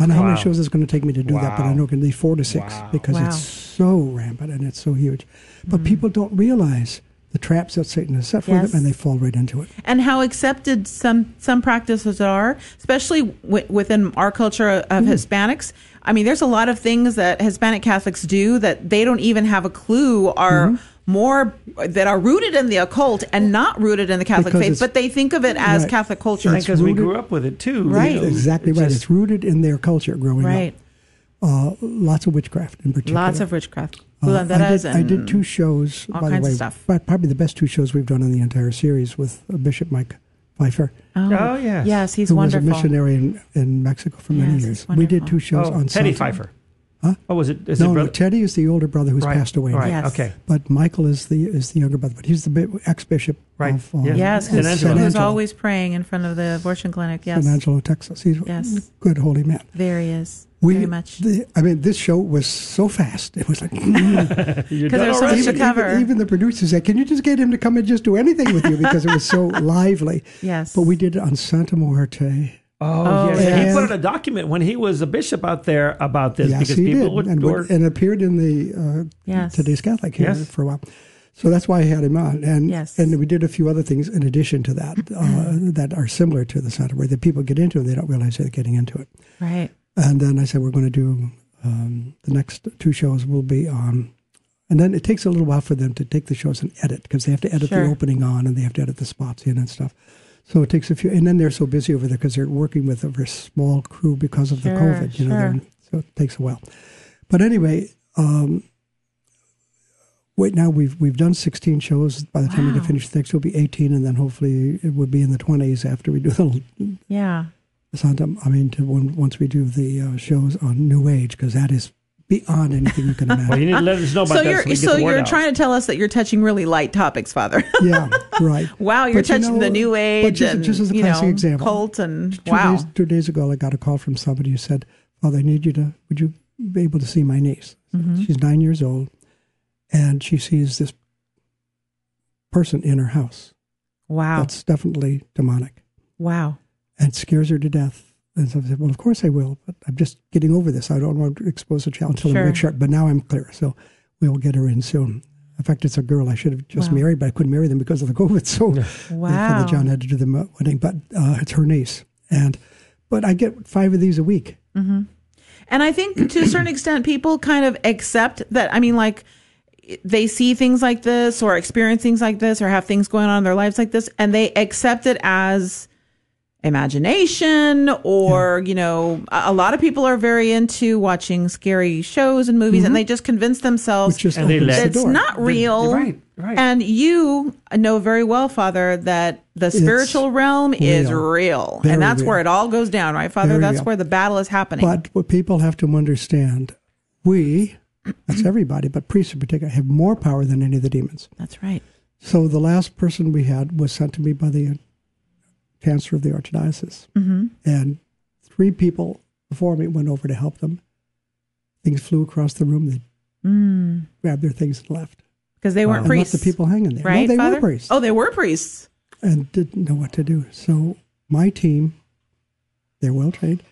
I don't know wow. how many shows it's going to take me to do wow. that, but I know it can be four to six wow. because wow. it's so rampant and it's so huge. But mm. people don't realize the traps that Satan has set for yes. them, and they fall right into it. And how accepted some, some practices are, especially w- within our culture of mm. Hispanics. I mean, there's a lot of things that Hispanic Catholics do that they don't even have a clue are mm-hmm. more that are rooted in the occult and not rooted in the Catholic because faith, but they think of it as right. Catholic culture. It's because rooted, we grew up with it too. Right. You know, exactly it's right. Just, it's rooted in their culture growing right. up. Uh, lots of witchcraft in particular. Lots of witchcraft. Uh, I, did, I did two shows, all by kinds the way, of stuff. But probably the best two shows we've done in the entire series with Bishop Mike Pfeifer. Oh, oh yes. Yes, he's who wonderful. Who was a missionary in, in Mexico for many yes, years. We did two shows oh, on Teddy Pfeifer. Huh? Oh, was it? Is no, it no, Teddy is the older brother who's right. passed away. Right. Yes. Okay. But Michael is the is the younger brother. But he's the ex-bishop. Right. Of, um, yes, because he Angelo. was always praying in front of the abortion clinic. Yes. San Angelo, Texas. He's yes. a good holy man. Very is. We, Very much. The, I mean, this show was so fast. It was like because there's so much even, to cover. Even, even the producers said, "Can you just get him to come and just do anything with you?" Because it was so lively. Yes. But we did it on Santa Muerte. Oh, oh yes. And he put in a document when he was a bishop out there about this. Yes, because he people did. Would, and, would, and appeared in the uh, yes. Today's Catholic here yes. for a while. So that's why I had him on. And yes. and we did a few other things in addition to that uh, that are similar to the Santa Maria that people get into and they don't realize they're getting into it. Right. And then I said, we're going to do um, the next two shows will be on. And then it takes a little while for them to take the shows and edit because they have to edit sure. the opening on and they have to edit the spots in and stuff. So it takes a few, and then they're so busy over there because they're working with a very small crew because of sure, the COVID, you know, sure. so it takes a while. But anyway, um, wait, now we've we've done sixteen shows. By the time wow. we finish the next, it'll be eighteen, and then hopefully it will be in the twenties after we do the, yeah. Santa, I mean, to, when, once we do the uh, shows on New Age, because that is beyond anything you can imagine. Well, you need to let us know about so that. You're, so, we so get you're trying out. To tell us that you're touching really light topics, Father. Yeah, right. Wow, you're but touching you know, the New Age but just, and just as a you know, example, cult and two wow. Days, two days ago, I got a call from somebody who said, "Father, I need you to. Would you be able to see my niece? Mm-hmm. She's nine years old, and she sees this person in her house. Wow, that's definitely demonic. Wow, and scares her to death." And so I said, well, of course I will, but I'm just getting over this. I don't want to expose the child until sure. I make sure. But now I'm clear, so we will get her in soon. In fact, it's a girl I should have just wow. married, but I couldn't marry them because of the COVID. So wow. Father John had to do the wedding, but uh, it's her niece. And But I get five of these a week. Mm-hmm. And I think to a certain extent, people kind of accept that, I mean, like, they see things like this or experience things like this or have things going on in their lives like this, and they accept it as... imagination or, yeah. you know, a lot of people are very into watching scary shows and movies mm-hmm. and they just convince themselves just that it's the not real. They're, right, right. And you know very well, Father, that the spiritual it's realm real. is real. Very and that's real. where it all goes down, right, Father? Very that's real. where the battle is happening. But what people have to understand, we, that's everybody, but priests in particular, have more power than any of the demons. That's right. So the last person we had was sent to me by the Chancellor of the Archdiocese. Mm-hmm. And three people before me went over to help them. Things flew across the room. They mm. grabbed their things and left. Because they weren't and priests. Left the people hanging there. Right, no, they Father? were priests. Oh, they were priests. And didn't know what to do. So my team, they're well trained.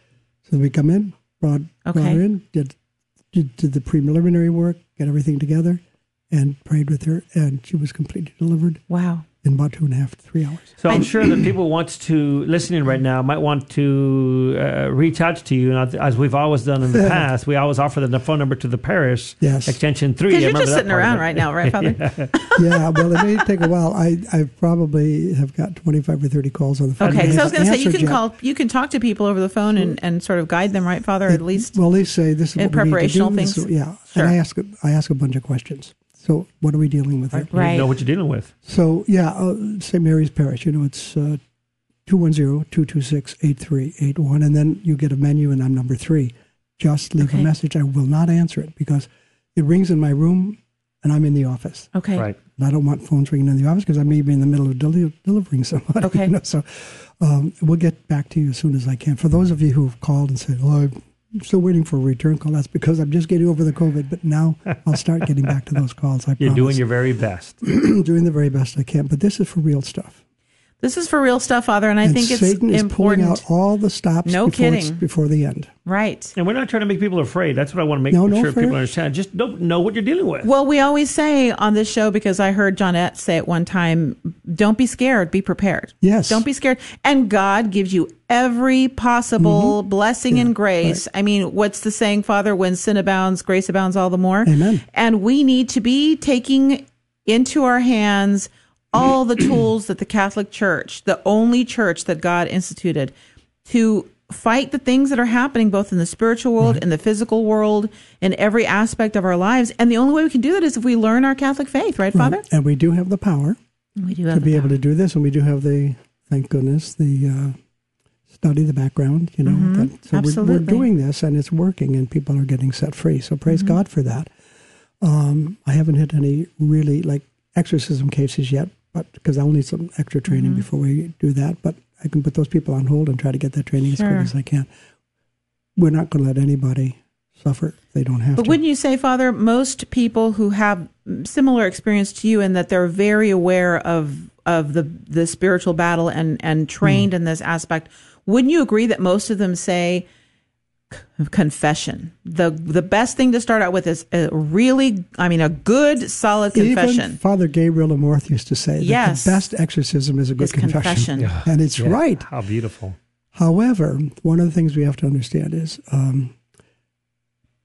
So we come in, brought, okay. brought her in, did, did, did the preliminary work, got everything together, and prayed with her. And she was completely delivered. Wow. In about two and a half to three hours. So I'm sure that people want to, listening right now, might want to uh, reach out to you, and as we've always done in the past. We always offer the phone number to the parish, yes. extension three. Because you're just sitting around right now, right, Father? yeah. yeah, well, it may take a while. I, I probably have got twenty-five or thirty calls on the phone. Okay, so I was going to say, you can, call, you can talk to people over the phone and, and sort of guide them, right, Father, it, at least? Well, they say this is in what preparational we need to do. Things. This, yeah, sure. and I ask, I ask a bunch of questions. So what are we dealing with here? Right. You know what you're dealing with. So, yeah, uh, Saint Mary's Parish, you know, it's uh, two one zero, two two six, eight three eight one, and then you get a menu, and I'm number three. Just leave okay. a message. I will not answer it because it rings in my room, and I'm in the office. Okay. Right. And I don't want phones ringing in the office because I may be in the middle of deli- delivering somebody. Okay. You know, so um, we'll get back to you as soon as I can. For those of you who have called and said, oh, I've I'm still waiting for a return call. That's because I'm just getting over the COVID, but now I'll start getting back to those calls. I You're promise. doing your very best. doing the very best I can, but this is for real stuff. This is for real stuff, Father, and I and think Satan it's important. Satan is pulling out all the stops no before, kidding. before the end. Right. And we're not trying to make people afraid. That's what I want to make no, sure no people understand. Just don't know what you're dealing with. Well, we always say on this show, because I heard Johnette say it one time, don't be scared, be prepared. Yes. Don't be scared. And God gives you every possible mm-hmm. blessing yeah, and grace. Right. I mean, what's the saying, Father? When sin abounds, grace abounds all the more. Amen. And we need to be taking into our hands all the tools that the Catholic Church, the only church that God instituted, to fight the things that are happening both in the spiritual world and right. the physical world, in every aspect of our lives. And the only way we can do that is if we learn our Catholic faith, right, Father? Right. And we do have the power we do have to the be power. able to do this. And we do have the, thank goodness, the uh, study, the background, you know. Mm-hmm. That, so Absolutely. We're, we're doing this and it's working and people are getting set free. So praise mm-hmm. God for that. Um, I haven't hit any really like exorcism cases yet. But because I'll need some extra training mm-hmm. before we do that. But I can put those people on hold and try to get that training sure. as quick as I can. We're not going to let anybody suffer. They don't have but to. But wouldn't you say, Father, most people who have similar experience to you and that they're very aware of of the, the spiritual battle and, and trained mm. in this aspect, wouldn't you agree that most of them say confession? The the best thing to start out with is a really, I mean, a good, solid confession. Even Father Gabriel Amorth used to say that yes. the best exorcism is a good is confession. confession. Yeah. And it's yeah. right. How beautiful. However, one of the things we have to understand is um,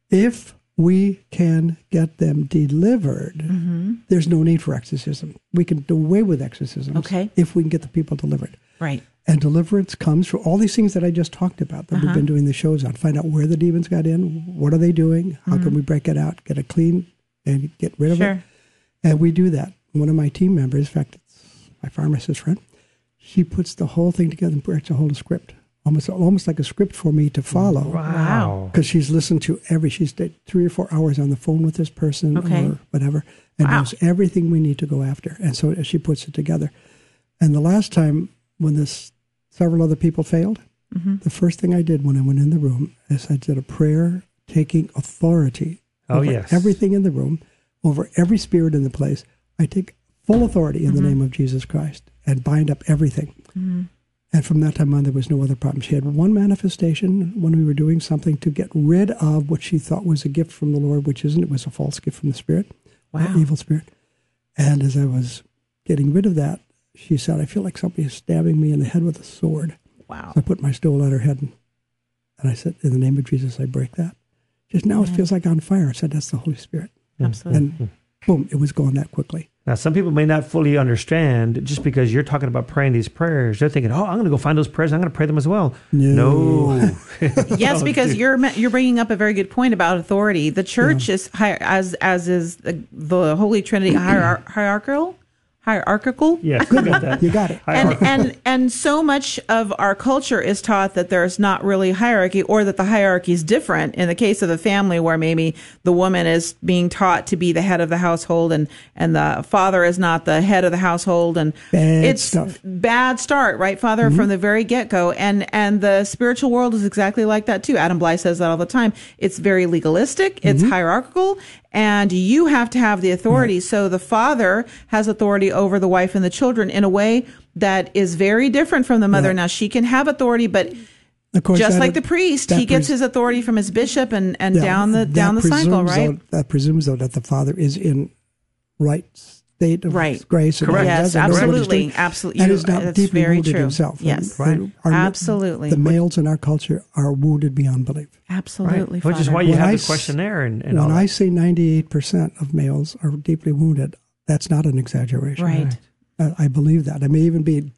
if we can get them delivered, mm-hmm. there's no need for exorcism. We can do away with exorcisms okay. if we can get the people delivered. Right. And deliverance comes from all these things that I just talked about that uh-huh. we've been doing the shows on. Find out where the demons got in, what are they doing, how mm-hmm. can we break it out, get it clean, and get rid of sure. it. And we do that. One of my team members, in fact, it's my pharmacist friend, she puts the whole thing together and puts a whole script, almost almost like a script for me to follow. Wow. Because she's listened to every, she's stayed three or four hours on the phone with this person okay. or whatever, and wow. knows everything we need to go after. And so she puts it together. And the last time when this, several other people failed. Mm-hmm. The first thing I did when I went in the room is I did a prayer taking authority oh, over yes. everything in the room, over every spirit in the place. I take full authority in mm-hmm. the name of Jesus Christ and bind up everything. Mm-hmm. And from that time on, there was no other problem. She had one manifestation when we were doing something to get rid of what she thought was a gift from the Lord, which isn't. It was a false gift from the spirit, wow. evil spirit. And as I was getting rid of that, she said, I feel like somebody is stabbing me in the head with a sword. Wow. So I put my stole at her head, and, and I said, in the name of Jesus, I break that. Just now yeah. it feels like on fire. I said, that's the Holy Spirit. Absolutely. And boom, it was gone that quickly. Now, some people may not fully understand, just because you're talking about praying these prayers, they're thinking, oh, I'm going to go find those prayers. I'm going to pray them as well. No. no. Yes, because you're you're bringing up a very good point about authority. The church yeah. is, higher, as as is the, the Holy Trinity, hierarch, hierarchical? Hierarchical? Yeah, you got that. You got it. And, and, and so much of our culture is taught that there's not really hierarchy, or that the hierarchy is different in the case of the family, where maybe the woman is being taught to be the head of the household, and, and the father is not the head of the household. And bad it's stuff. Bad start, right, Father, mm-hmm. from the very get-go. And, and the spiritual world is exactly like that, too. Adam Bly says that all the time. It's very legalistic. Mm-hmm. It's hierarchical. And you have to have the authority. Right. So the father has authority over the wife and the children in a way that is very different from the mother. Right. Now, she can have authority, but of course, just like the priest, he gets his authority from his bishop and, and yeah, down the down the cycle, right? Though, that presumes, though, that the father is in right state of right. grace. And correct. Yes, absolutely. absolutely. And is not deeply wounded true. himself. Yes, right. right. Our, absolutely. The males in our culture are wounded beyond belief. Absolutely, right. Which is why you when have I, the questionnaire. And, and when all I say ninety-eight percent of males are deeply wounded, that's not an exaggeration. Right. right. I, I believe that. It may even be...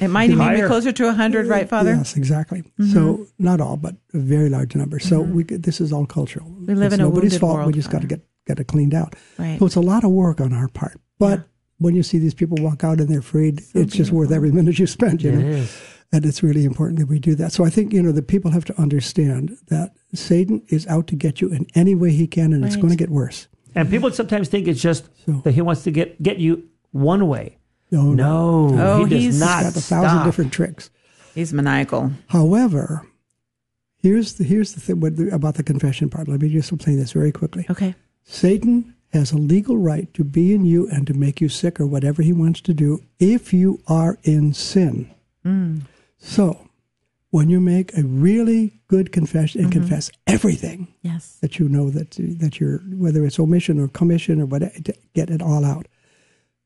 It might even higher. be closer to one hundred, right, Father? Yes, exactly. Mm-hmm. So not all, but a very large number. So mm-hmm. we, this is all cultural. We live it's in a nobody's fault. World, we just got to get, get it cleaned out. Right. So it's a lot of work on our part. But yeah. when you see these people walk out and they're afraid, so it's beautiful. Just worth every minute you spend, you it know? Is. And it's really important that we do that. So I think, you know, the people have to understand that Satan is out to get you in any way he can, and right. it's going to get worse. And people sometimes think it's just so, that he wants to get, get you one way. No, no, no. Oh, he does he's not got a thousand stop. different tricks. He's maniacal. However, here's the, here's the thing with the, about the confession part. Let me just explain this very quickly. Okay. Satan has a legal right to be in you and to make you sick or whatever he wants to do if you are in sin. Mm. So, when you make a really good confession and mm-hmm. confess everything yes. that you know that that you're, whether it's omission or commission or whatever, get it all out,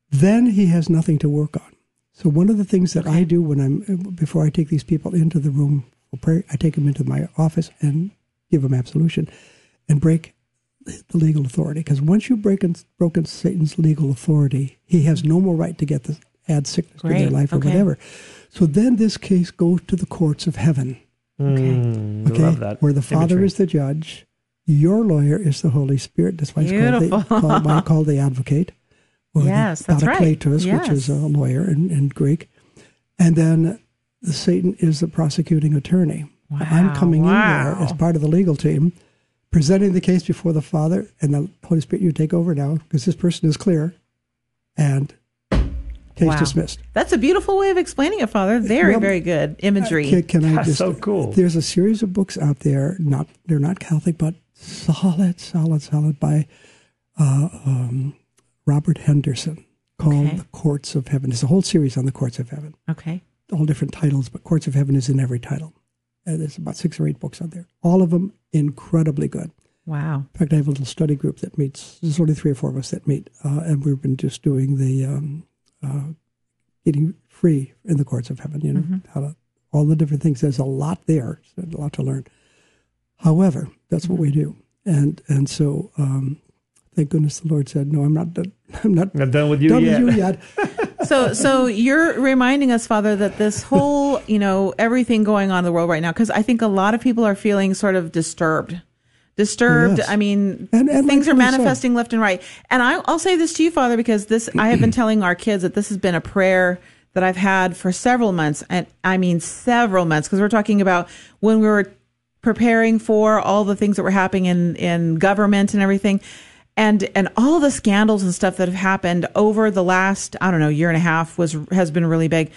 then he has nothing to work on. So one of the things that okay. I do when I'm before I take these people into the room for prayer, I take them into my office and give them absolution and break the legal authority. Because once you've broken, broken Satan's legal authority, he has no more right to get the add sickness Great. to their life or okay. whatever. So then this case goes to the courts of heaven. Okay. Okay. Love that. Where the Father imagery. is the judge, your lawyer is the Holy Spirit. That's why it's Beautiful. called the, called, called the advocate. Or yes, the that's Parakletos, right. yes. which is a lawyer in, in Greek. And then the Satan is the prosecuting attorney. Wow. I'm coming wow. in there as part of the legal team, presenting the case before the Father, and the Holy Spirit, you take over now, because this person is clear, and... Case wow. dismissed. That's a beautiful way of explaining it, Father. Very, well, very good imagery. Can, can I That's just, so cool. There's a series of books out there. Not they're not Catholic, but solid, solid, solid by uh, um, Robert Henderson called okay. The Courts of Heaven. There's a whole series on the Courts of Heaven. Okay. All different titles, but Courts of Heaven is in every title. Uh, there's about six or eight books out there. All of them incredibly good. Wow. In fact, I have a little study group that meets. There's only three or four of us that meet, uh, and we've been just doing the... Um, Uh, getting free in the courts of heaven, you know, mm-hmm. how to, all the different things. There's a lot there, so a lot to learn. However, that's mm-hmm. what we do, and and so um, thank goodness the Lord said, "No, I'm not. Done, I'm not I'm done with you done yet." With you yet. so, so you're reminding us, Father, that this whole, you know, everything going on in the world right now, because I think a lot of people are feeling sort of disturbed. Disturbed. Yes. I mean, and, and things like are manifesting said. left and right. And I, I'll say this to you, Father, because this I have been telling our kids that this has been a prayer that I've had for several months. And I mean, several months, because we're talking about when we were preparing for all the things that were happening in, in government and everything. And and all the scandals and stuff that have happened over the last, I don't know, year and a half was has been really big.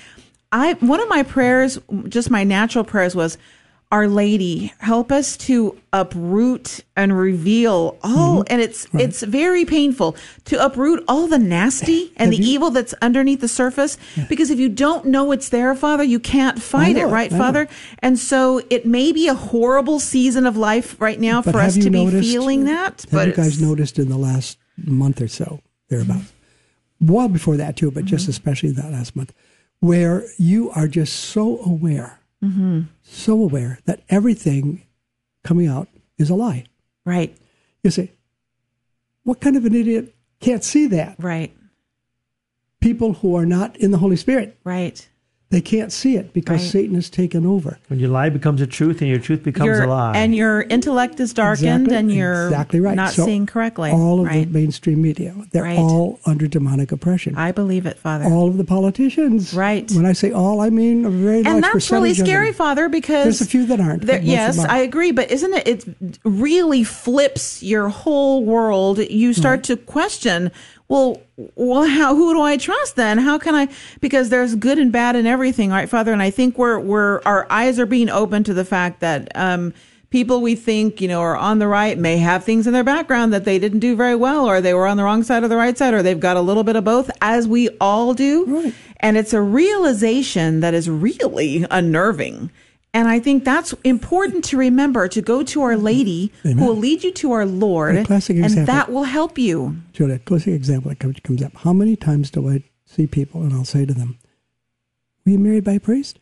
I one of my prayers, just my natural prayers was, Our Lady, help us to uproot and reveal all, mm-hmm. and it's right. it's very painful to uproot all the nasty and Have the you? evil that's underneath the surface, yeah. because if you don't know it's there, Father, you can't fight know, it, right, I Father? Know. And so it may be a horrible season of life right now but for us to noticed, be feeling that. Have but you guys noticed in the last month or so, thereabouts, well before that too, but mm-hmm. just especially that last month, where you are just so aware Mm-hmm. so aware that everything coming out is a lie. Right. You say, what kind of an idiot can't see that? Right. people who are not in the Holy Spirit. Right. They can't see it because right. Satan has taken over. When your lie becomes a truth and your truth becomes your, a lie. And your intellect is darkened exactly, and you're exactly right. not so seeing correctly. All of right. the mainstream media, they're right. all under demonic oppression. I believe it, Father. All of the politicians. Right. When I say all, I mean a very large percentage of them. And that's really scary, Father, because... There's a few that aren't. Yes, I agree, but isn't it, it really flips your whole world. You start right. to question... Well, well, how, who do I trust then? How can I, because there's good and bad in everything, right, Father? And I think we're, we're, our eyes are being open to the fact that, um, people we think, you know, are on the right may have things in their background that they didn't do very well, or they were on the wrong side or the right side, or they've got a little bit of both, as we all do. Right. And it's a realization that is really unnerving. And I think that's important to remember, to go to Our Lady, Amen. Who will lead you to our Lord, a classic example, and that will help you. Julia, a classic example that comes up. How many times do I see people, and I'll say to them, were you married by a priest?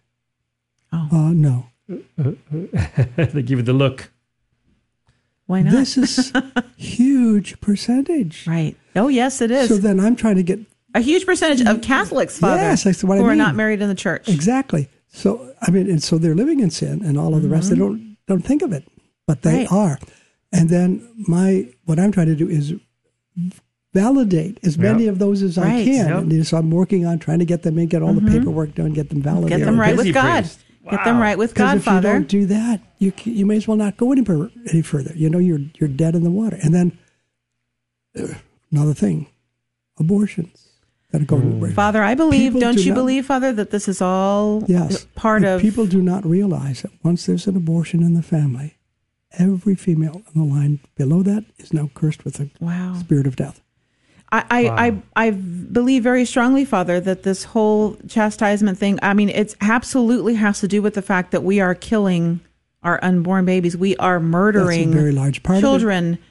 Oh, uh, no. They give you the look. Why not? This is huge percentage. Right. Oh, yes, it is. So then I'm trying to get... A huge percentage of Catholics, Father, yes, that's what I who mean. Are not married in the church. Exactly. So, I mean, and so they're living in sin and all of the mm-hmm. rest. They don't don't think of it, but they right. are. And then my what I'm trying to do is validate as yep. many of those as right. I can. Yep. And so I'm working on trying to get them in, get all mm-hmm. the paperwork done, get them validated. Get them right with God. Wow. Get them right with God, if Father. If you don't do that, you you may as well not go any, any further. You know, you're, you're dead in the water. And then uh, another thing, abortions. Father, I believe, people don't do you not, believe, Father, that this is all yes, part of... People do not realize that once there's an abortion in the family, every female on the line below that is now cursed with the wow. spirit of death. I I, wow. I I believe very strongly, Father, that this whole chastisement thing, I mean, it's absolutely has to do with the fact that we are killing our unborn babies. We are murdering That's a very large part children of it.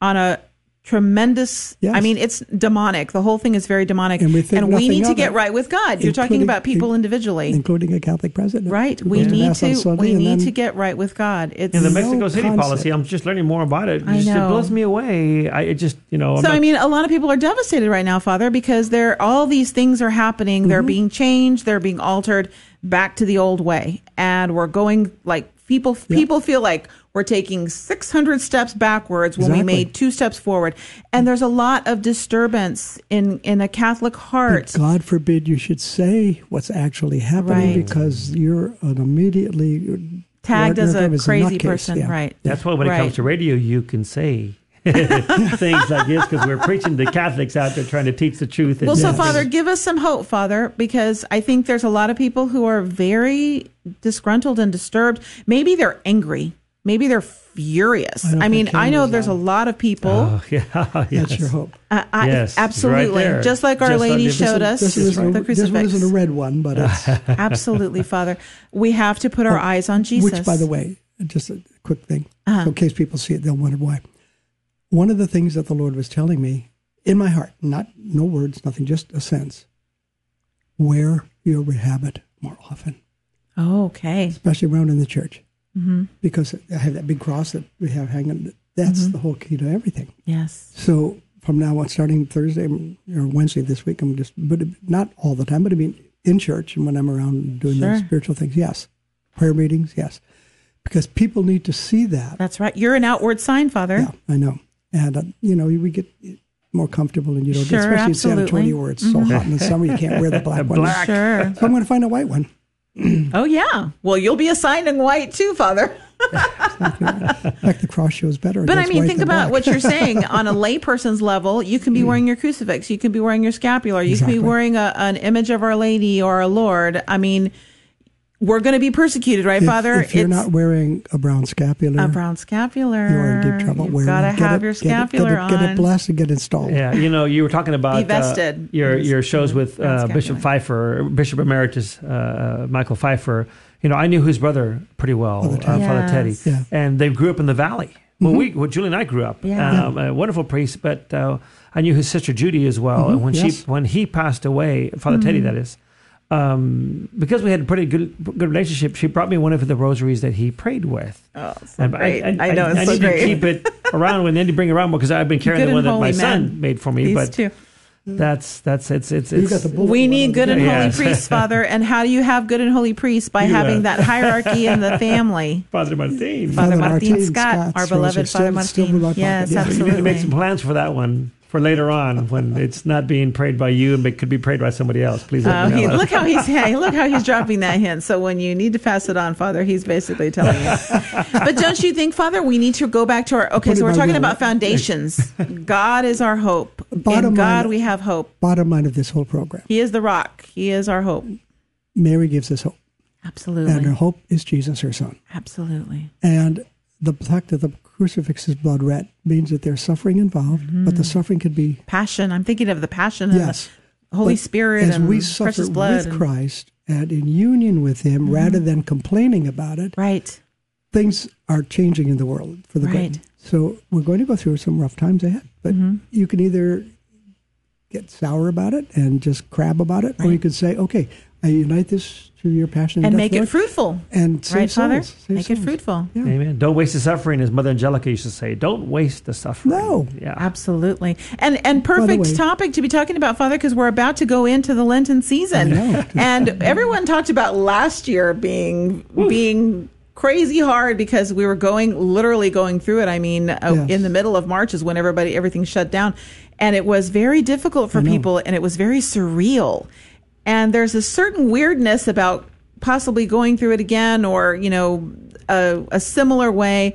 On a... Tremendous. Yes. I mean, it's demonic. The whole thing is very demonic. And we, and we need to get it. Right with God. You're talking about people individually. Including a Catholic president. Right. We need to we need to get right with God. It's in the Mexico no City concept. Policy. I'm just learning more about it. It, just, it blows me away. I it just, you know. I'm so, not... I mean, a lot of people are devastated right now, Father, because they're, all these things are happening. Mm-hmm. They're being changed. They're being altered back to the old way. And we're going like people. Yeah. People feel like we're taking six hundred steps backwards when exactly. we made two steps forward. And there's a lot of disturbance in, in a Catholic heart. But God forbid you should say what's actually happening right. because you're an immediately... Tagged as a crazy a person, yeah. right. That's why when right. it comes to radio, you can say... things like this because we're preaching to Catholics out there trying to teach the truth. Well, so Father, give us some hope, Father, because I think there's a lot of people who are very disgruntled and disturbed. Maybe they're angry. Maybe they're furious. I, I mean, I know there's a lot of people. Oh, yeah. Yes. That's your hope. Uh, I, yes, absolutely. Right just like Our just Lady like showed us this is, the crucifix. This one isn't a red one, but it's... Absolutely, Father. We have to put our oh, eyes on Jesus. Which, by the way, just a quick thing. Uh-huh. So in case people see it, they'll wonder why. One of the things that the Lord was telling me in my heart, not no words, nothing, just a sense, wear your habit more often. Oh, okay. Especially around in the church. Mm-hmm. Because I have that big cross that we have hanging. That's mm-hmm. the whole key to everything. Yes. So from now on, starting Thursday or Wednesday this week, I'm just, but not all the time, but I mean in church and when I'm around doing sure. those spiritual things, yes. Prayer meetings, yes. Because people need to see that. That's right. You're an outward sign, Father. Yeah, I know. And, uh, you know, we get more comfortable and you don't sure, get, especially absolutely. in San Antonio where it's mm-hmm. so hot in the summer you can't wear the black one. Black. Sure. So I'm going to find a white one. Oh, yeah. Well, you'll be assigned in white too, Father. Exactly. In fact, the cross shows better. But I mean, think about what you're saying. On a layperson's level, you can be mm. wearing your crucifix. You can be wearing your scapular. You exactly. can be wearing a, an image of Our Lady or our Lord. I mean... We're going to be persecuted, right, if, Father? If you're it's, not wearing a brown scapular, a brown scapular, you're in deep trouble. You've got to have it, your scapular get it, get it, on. Get it blessed and get installed. Yeah, you know, you were talking about vested, uh, your your shows with uh, Bishop Pfeifer, Bishop Emeritus uh, Michael Pfeifer. You know, I knew his brother pretty well, Father Teddy, uh, Father yes. Teddy. Yeah. And they grew up in the Valley. Well, mm-hmm. we, well, Julie and I grew up. Yeah. Um, a wonderful priest, but uh, I knew his sister Judy as well. Mm-hmm. And when yes. she when he passed away, Father mm-hmm. Teddy, that is. Um, because we had a pretty good good relationship, she brought me one of the rosaries that he prayed with. Oh, so and great. I, I, I know, I, it's I so need great. to keep it around when they bring it around because I've been carrying good the one that my son made for me. These but two. That's that's it's it's. it's got the we need good and holy yes. priests, Father. And how do you have good and holy priests by you having have. that hierarchy in the family? Father Martin, Father, Father Martin, Martin Scott, Scott, our beloved still, Father Martin. Yes, yes, absolutely. We need to make some plans for that one for later on when it's not being prayed by you, but could be prayed by somebody else. Please let uh, me know. He, look how he's hey, look how he's dropping that hint. So when you need to pass it on, Father, he's basically telling you. But don't you think, Father, we need to go back to our okay? So we're talking about foundations. God is our hope. Bottom in God, line, we have hope. Bottom line of this whole program. He is the rock. He is our hope. Mary gives us hope. Absolutely. And her hope is Jesus, her son. Absolutely. And the fact that the crucifix is blood red means that there's suffering involved, mm-hmm. but the suffering could be... Passion. I'm thinking of the passion and yes, the Holy Spirit and precious blood. As we suffer with and... Christ and in union with him, mm-hmm. rather than complaining about it, right. things are changing in the world for the right. good. So we're going to go through some rough times ahead, but mm-hmm. you can either get sour about it and just crab about it, right. or you could say, okay, I unite this through your passion and, and death, make it Lord, fruitful. And save right, Father? Souls, save make souls. It fruitful. Yeah. Amen. Don't waste the suffering, as Mother Angelica used to say. Don't waste the suffering. No. Yeah. Absolutely. And and perfect way, topic to be talking about, Father, because we're about to go into the Lenten season. And everyone talked about last year being Oof. being... crazy hard because we were going, literally going through it. I mean, uh, yes. in the middle of March is when everybody, everything shut down. And it was very difficult for people and it was very surreal. And there's a certain weirdness about possibly going through it again or, you know, a, a similar way.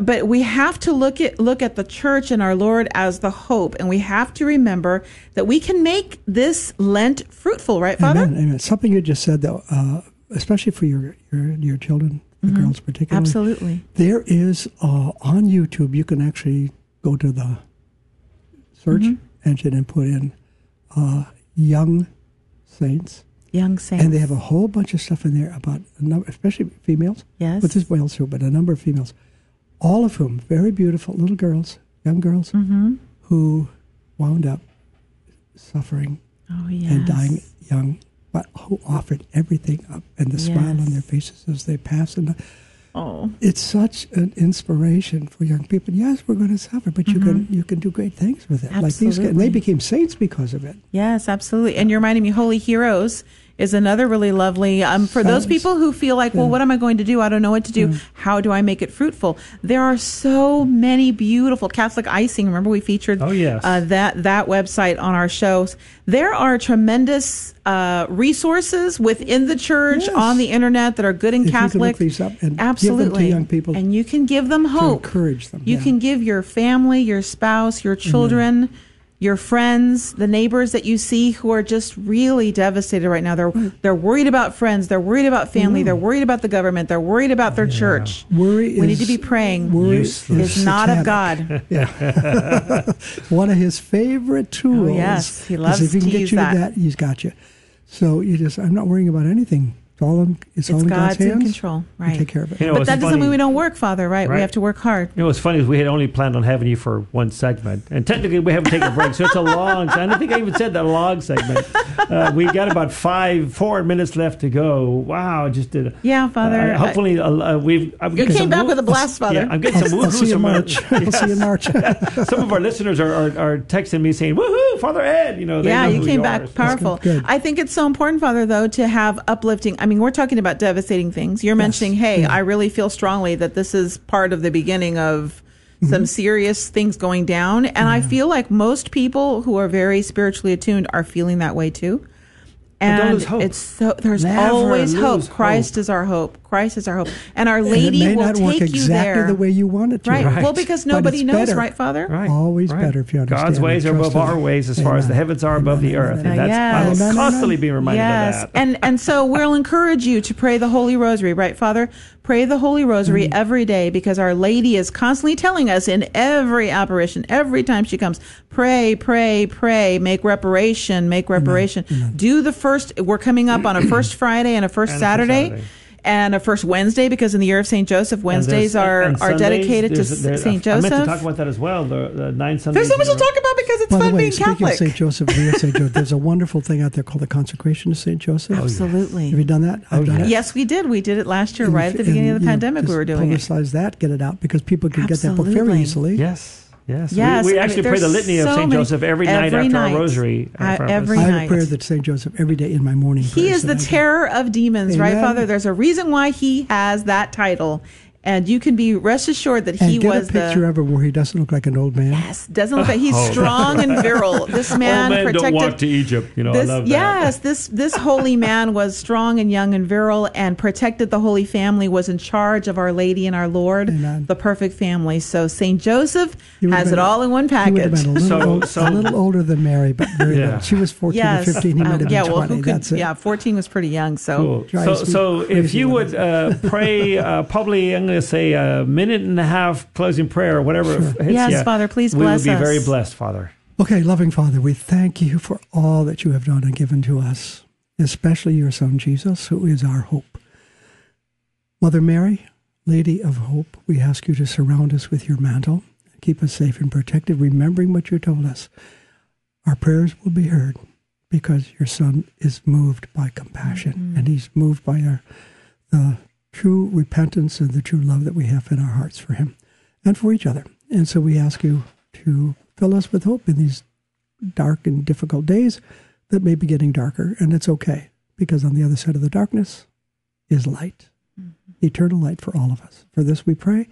But we have to look at look at the church and our Lord as the hope. And we have to remember that we can make this Lent fruitful, right, Father? Amen, amen. Something you just said, though, uh, especially for your your, your children. The mm-hmm. girls particularly. Absolutely. There is, uh, on YouTube, you can actually go to the search mm-hmm. engine and put in uh, Young Saints. Young Saints. And they have a whole bunch of stuff in there about, a number, especially females. Yes. But this is males too, but a number of females. All of whom, very beautiful little girls, young girls, mm-hmm. who wound up suffering oh, yes. and dying young. But who offered everything up and the yes. smile on their faces as they pass. And oh, it's such an inspiration for young people. Yes, we're going to suffer, but mm-hmm. you can you can do great things with it. Absolutely. Like these guys, and they became saints because of it. Yes, absolutely. And you're reminding me, Holy Heroes is another really lovely, um, for those people who feel like, well, what am I going to do? I don't know what to do. Yeah. How do I make it fruitful? There are so many beautiful Catholic icing. Remember we featured oh, yes. uh, that, that website on our shows. There are tremendous uh, resources within the church, yes. on the internet that are good and if Catholic. You can look these up and Absolutely. give them to young people. And you can give them hope. To encourage them. You yeah. can give your family, your spouse, your children, mm-hmm. your friends, the neighbors that you see who are just really devastated right now. They're they're worried about friends. They're worried about family. Yeah. They're worried about the government. They're worried about their yeah. church. Worry we is, need to be praying. Worry is, is not satanic. Of God. Yeah. One of his favorite tools. Oh, yes, he loves if he can to get use you that. that. He's got you. So you just, I'm not worrying about anything. It's all in, it's it's all in God's, God's hands. In control, right? Take care of it. You know, but that funny. doesn't mean we don't work, Father. Right? right? We have to work hard. You know, what's funny is we had only planned on having you for one segment, and technically we haven't taken a break, so it's a long. I don't think I even said that long segment. Uh, we got about five, four minutes left to go. Wow, just did. A, yeah, Father. Uh, hopefully, uh, we've. I've you came back woo- with a blast, Father. Yeah, I'm getting some woohoo. See in March. We'll see you in March. Some of our listeners are, are are texting me saying, "Woohoo, Father Ed!" You know, they yeah, know you who came you back are, powerful. So. I think it's so important, Father, though, to have uplifting. I mean, we're talking about devastating things. You're mentioning, yes. hey, yeah. I really feel strongly that this is part of the beginning of mm-hmm. some serious things going down. And yeah. I feel like most people who are very spiritually attuned are feeling that way too. And don't lose hope. It's so there's Never always hope. Christ hope. is our hope. Christ is our hope. And Our Lady and it may will not take work exactly you there the way you want it to. Right. right. Well, because nobody knows, better. right, Father? Right. Always right. better if you understand. God's ways are above our ways as Amen. far as the heavens are Amen. above the earth. Amen. And that's yes. I will constantly be reminded yes. of that. and and so we'll encourage you to pray the Holy Rosary, right, Father? Pray the Holy Rosary mm-hmm. every day because Our Lady is constantly telling us in every apparition, every time she comes, pray, pray, pray, make reparation, make reparation. Amen. Amen. Do the first, we're coming up on a first Friday and a first, and Saturday, a first Saturday and a first Wednesday because in the year of Saint Joseph, Wednesdays are, Sundays, are dedicated to Saint Joseph. I meant to talk about that as well, the, the nine Sundays. There's so much to talk about because it's By fun the way, being speaking Catholic. Of Saint Joseph, Saint Joseph, there's a wonderful thing out there called the Consecration to Saint Joseph. Absolutely. Have you done that? I've done yes. it. Yes, we did. We did it last year, in, right at the beginning in, of the pandemic know, we were doing publicize it. Publicize that, get it out because people can Absolutely. get that book very easily. Yes. Yes, yes. We, we actually I mean, pray the litany so of Saint Joseph every, every night after night. our rosary. Uh, every night. I have a prayer that Saint Joseph every day in my morning. He is the terror of demons, Amen. Right, Father? There's a reason why he has that title. And you can be rest assured that and he was the... And get a picture of him where he doesn't look like an old man. Yes, doesn't look like... He's oh. strong and virile. This man old men protected... don't walk to Egypt, you know, this, I love that. Yes, this, this holy man was strong and young and virile and protected the Holy Family, was in charge of Our Lady and Our Lord, Amen. The perfect family. So Saint Joseph has been, it all in one package. He would have been a little, so, old, so, a little older than Mary, but very yeah. She was fourteen yes. or fifteen. He might have um, yeah, been well, twenty. Could, that's it. Yeah, fourteen was pretty young, so... Cool. So, so if you would uh, pray uh, probably... I'm going to say a minute and a half closing prayer or whatever. Sure. Yes, you. Father, please bless us. We will be us. very blessed, Father. Okay, loving Father, we thank you for all that you have done and given to us, especially your Son, Jesus, who is our hope. Mother Mary, Lady of Hope, we ask you to surround us with your mantle, keep us safe and protected, remembering what you told us. Our prayers will be heard because your Son is moved by compassion, mm-hmm. and he's moved by our the true repentance and the true love that we have in our hearts for him and for each other. And so we ask you to fill us with hope in these dark and difficult days that may be getting darker. And it's okay, because on the other side of the darkness is light, mm-hmm. eternal light for all of us. For this we pray,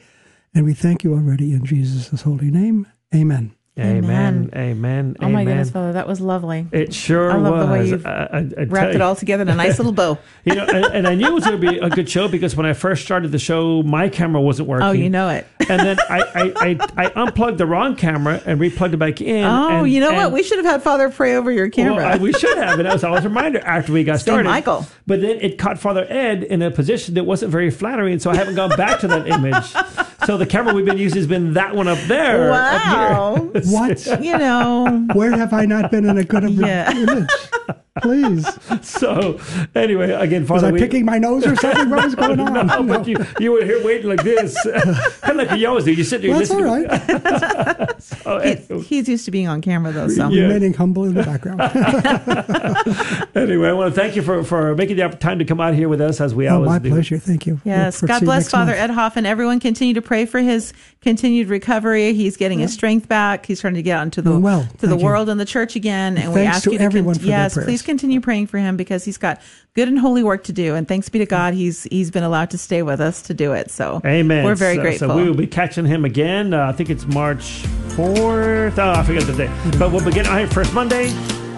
and we thank you already in Jesus' holy name. Amen. Amen. Amen. Amen. Oh, my Amen. Goodness, Father, that was lovely. It sure was. I love was. the way you've I, I, I wrapped you. it all together in a nice little bow. You know, and, and I knew it was going to be a good show because when I first started the show, my camera wasn't working. Oh, you know it. And then I, I, I, I unplugged the wrong camera and replugged it back in. Oh, and, you know and, what? We should have had Father pray over your camera. Well, I, we should have. And that was always a reminder after we got Saint started. Saint Michael. But then it caught Father Ed in a position that wasn't very flattering, so I haven't gone back to that image. So the camera we've been using has been that one up there. Wow. Up here. What? You know. Where have I not been in a good yeah. image? Please. So anyway, again, Father. Was I we, picking my nose or something? What was no, going on? No, no. But you, you were here waiting like this. Kind of like you always do. You sit there and listen. That's all right. so, he, he's used to being on camera, though. So. Yeah. Remaining humble in the background. Anyway, I want to thank you for, for making the time to come out here with us as we oh, always my do. My pleasure. Thank you. Yes. We'll God bless Father month. Ed Hoff, and everyone continue to pray for his continued recovery. He's getting yeah. his strength back. He's trying to get out into the, well, to the world you. and the church again. And thanks we ask to you to everyone con- for yes, their prayers. Please continue praying for him because he's got good and holy work to do. And thanks be to God, he's he's been allowed to stay with us to do it. So Amen. We're very so, grateful. So we will be catching him again. Uh, I think it's March fourth. Oh, I forget the day. But we'll begin on First Monday.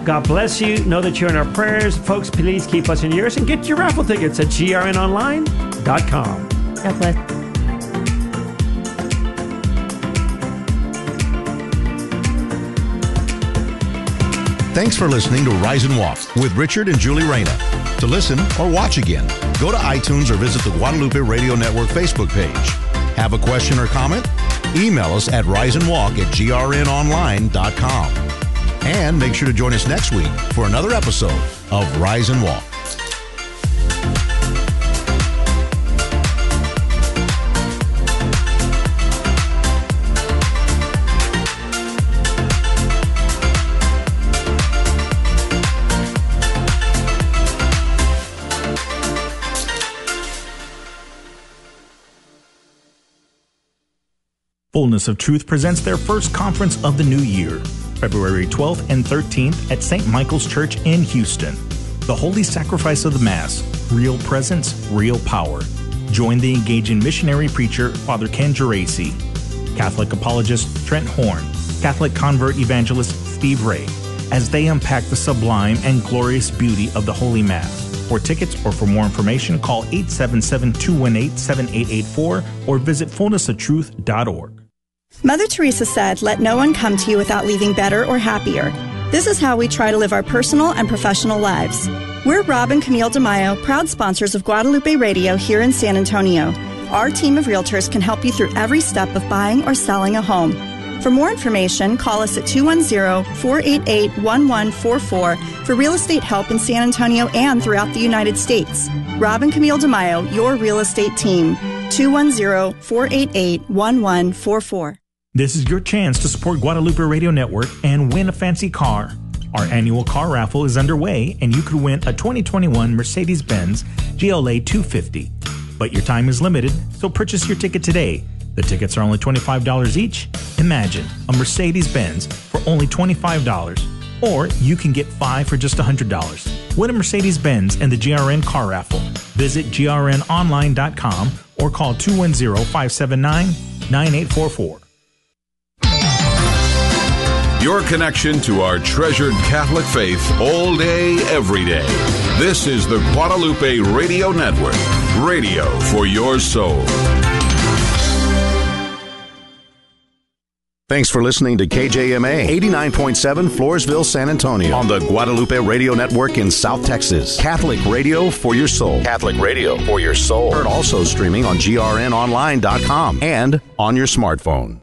God bless you. Know that you're in our prayers. Folks, please keep us in yours and get your raffle tickets at G R N online dot com. God bless. Thanks for listening to Rise and Walk with Richard and Julie Reyna. To listen or watch again, go to iTunes or visit the Guadalupe Radio Network Facebook page. Have a question or comment? Email us at riseandwalk at G R N online dot com. And make sure to join us next week for another episode of Rise and Walk. Fullness of Truth presents their first conference of the new year, February twelfth and thirteenth at Saint Michael's Church in Houston. The Holy Sacrifice of the Mass, Real Presence, Real Power. Join the engaging missionary preacher, Father Ken Geraci, Catholic apologist Trent Horn, Catholic convert evangelist Steve Ray, as they unpack the sublime and glorious beauty of the Holy Mass. For tickets or for more information, call eight seven seven, two one eight, seven eight eight four or visit fullness of truth dot org. Mother Teresa said, "Let no one come to you without leaving better or happier." This is how we try to live our personal and professional lives. We're Rob and Camille DeMaio, proud sponsors of Guadalupe Radio here in San Antonio. Our team of realtors can help you through every step of buying or selling a home. For more information, call us at two one zero, four eight eight, one one four four for real estate help in San Antonio and throughout the United States. Rob and Camille DeMaio, your real estate team, two one zero, four eight eight, one one four four. This is your chance to support Guadalupe Radio Network and win a fancy car. Our annual car raffle is underway, and you could win a twenty twenty-one Mercedes-Benz G L A two fifty. But your time is limited, so purchase your ticket today. The tickets are only twenty-five dollars each. Imagine a Mercedes-Benz for only twenty-five dollars. Or you can get five for just one hundred dollars. Win a Mercedes-Benz and the G R N car raffle. Visit G R N online dot com or call two one zero, five seven nine, nine eight four four. Your connection to our treasured Catholic faith all day, every day. This is the Guadalupe Radio Network, radio for your soul. Thanks for listening to K J M A eighty-nine point seven Floresville, San Antonio on the Guadalupe Radio Network in South Texas. Catholic radio for your soul. Catholic radio for your soul. Heard also streaming on G R N online dot com and on your smartphone.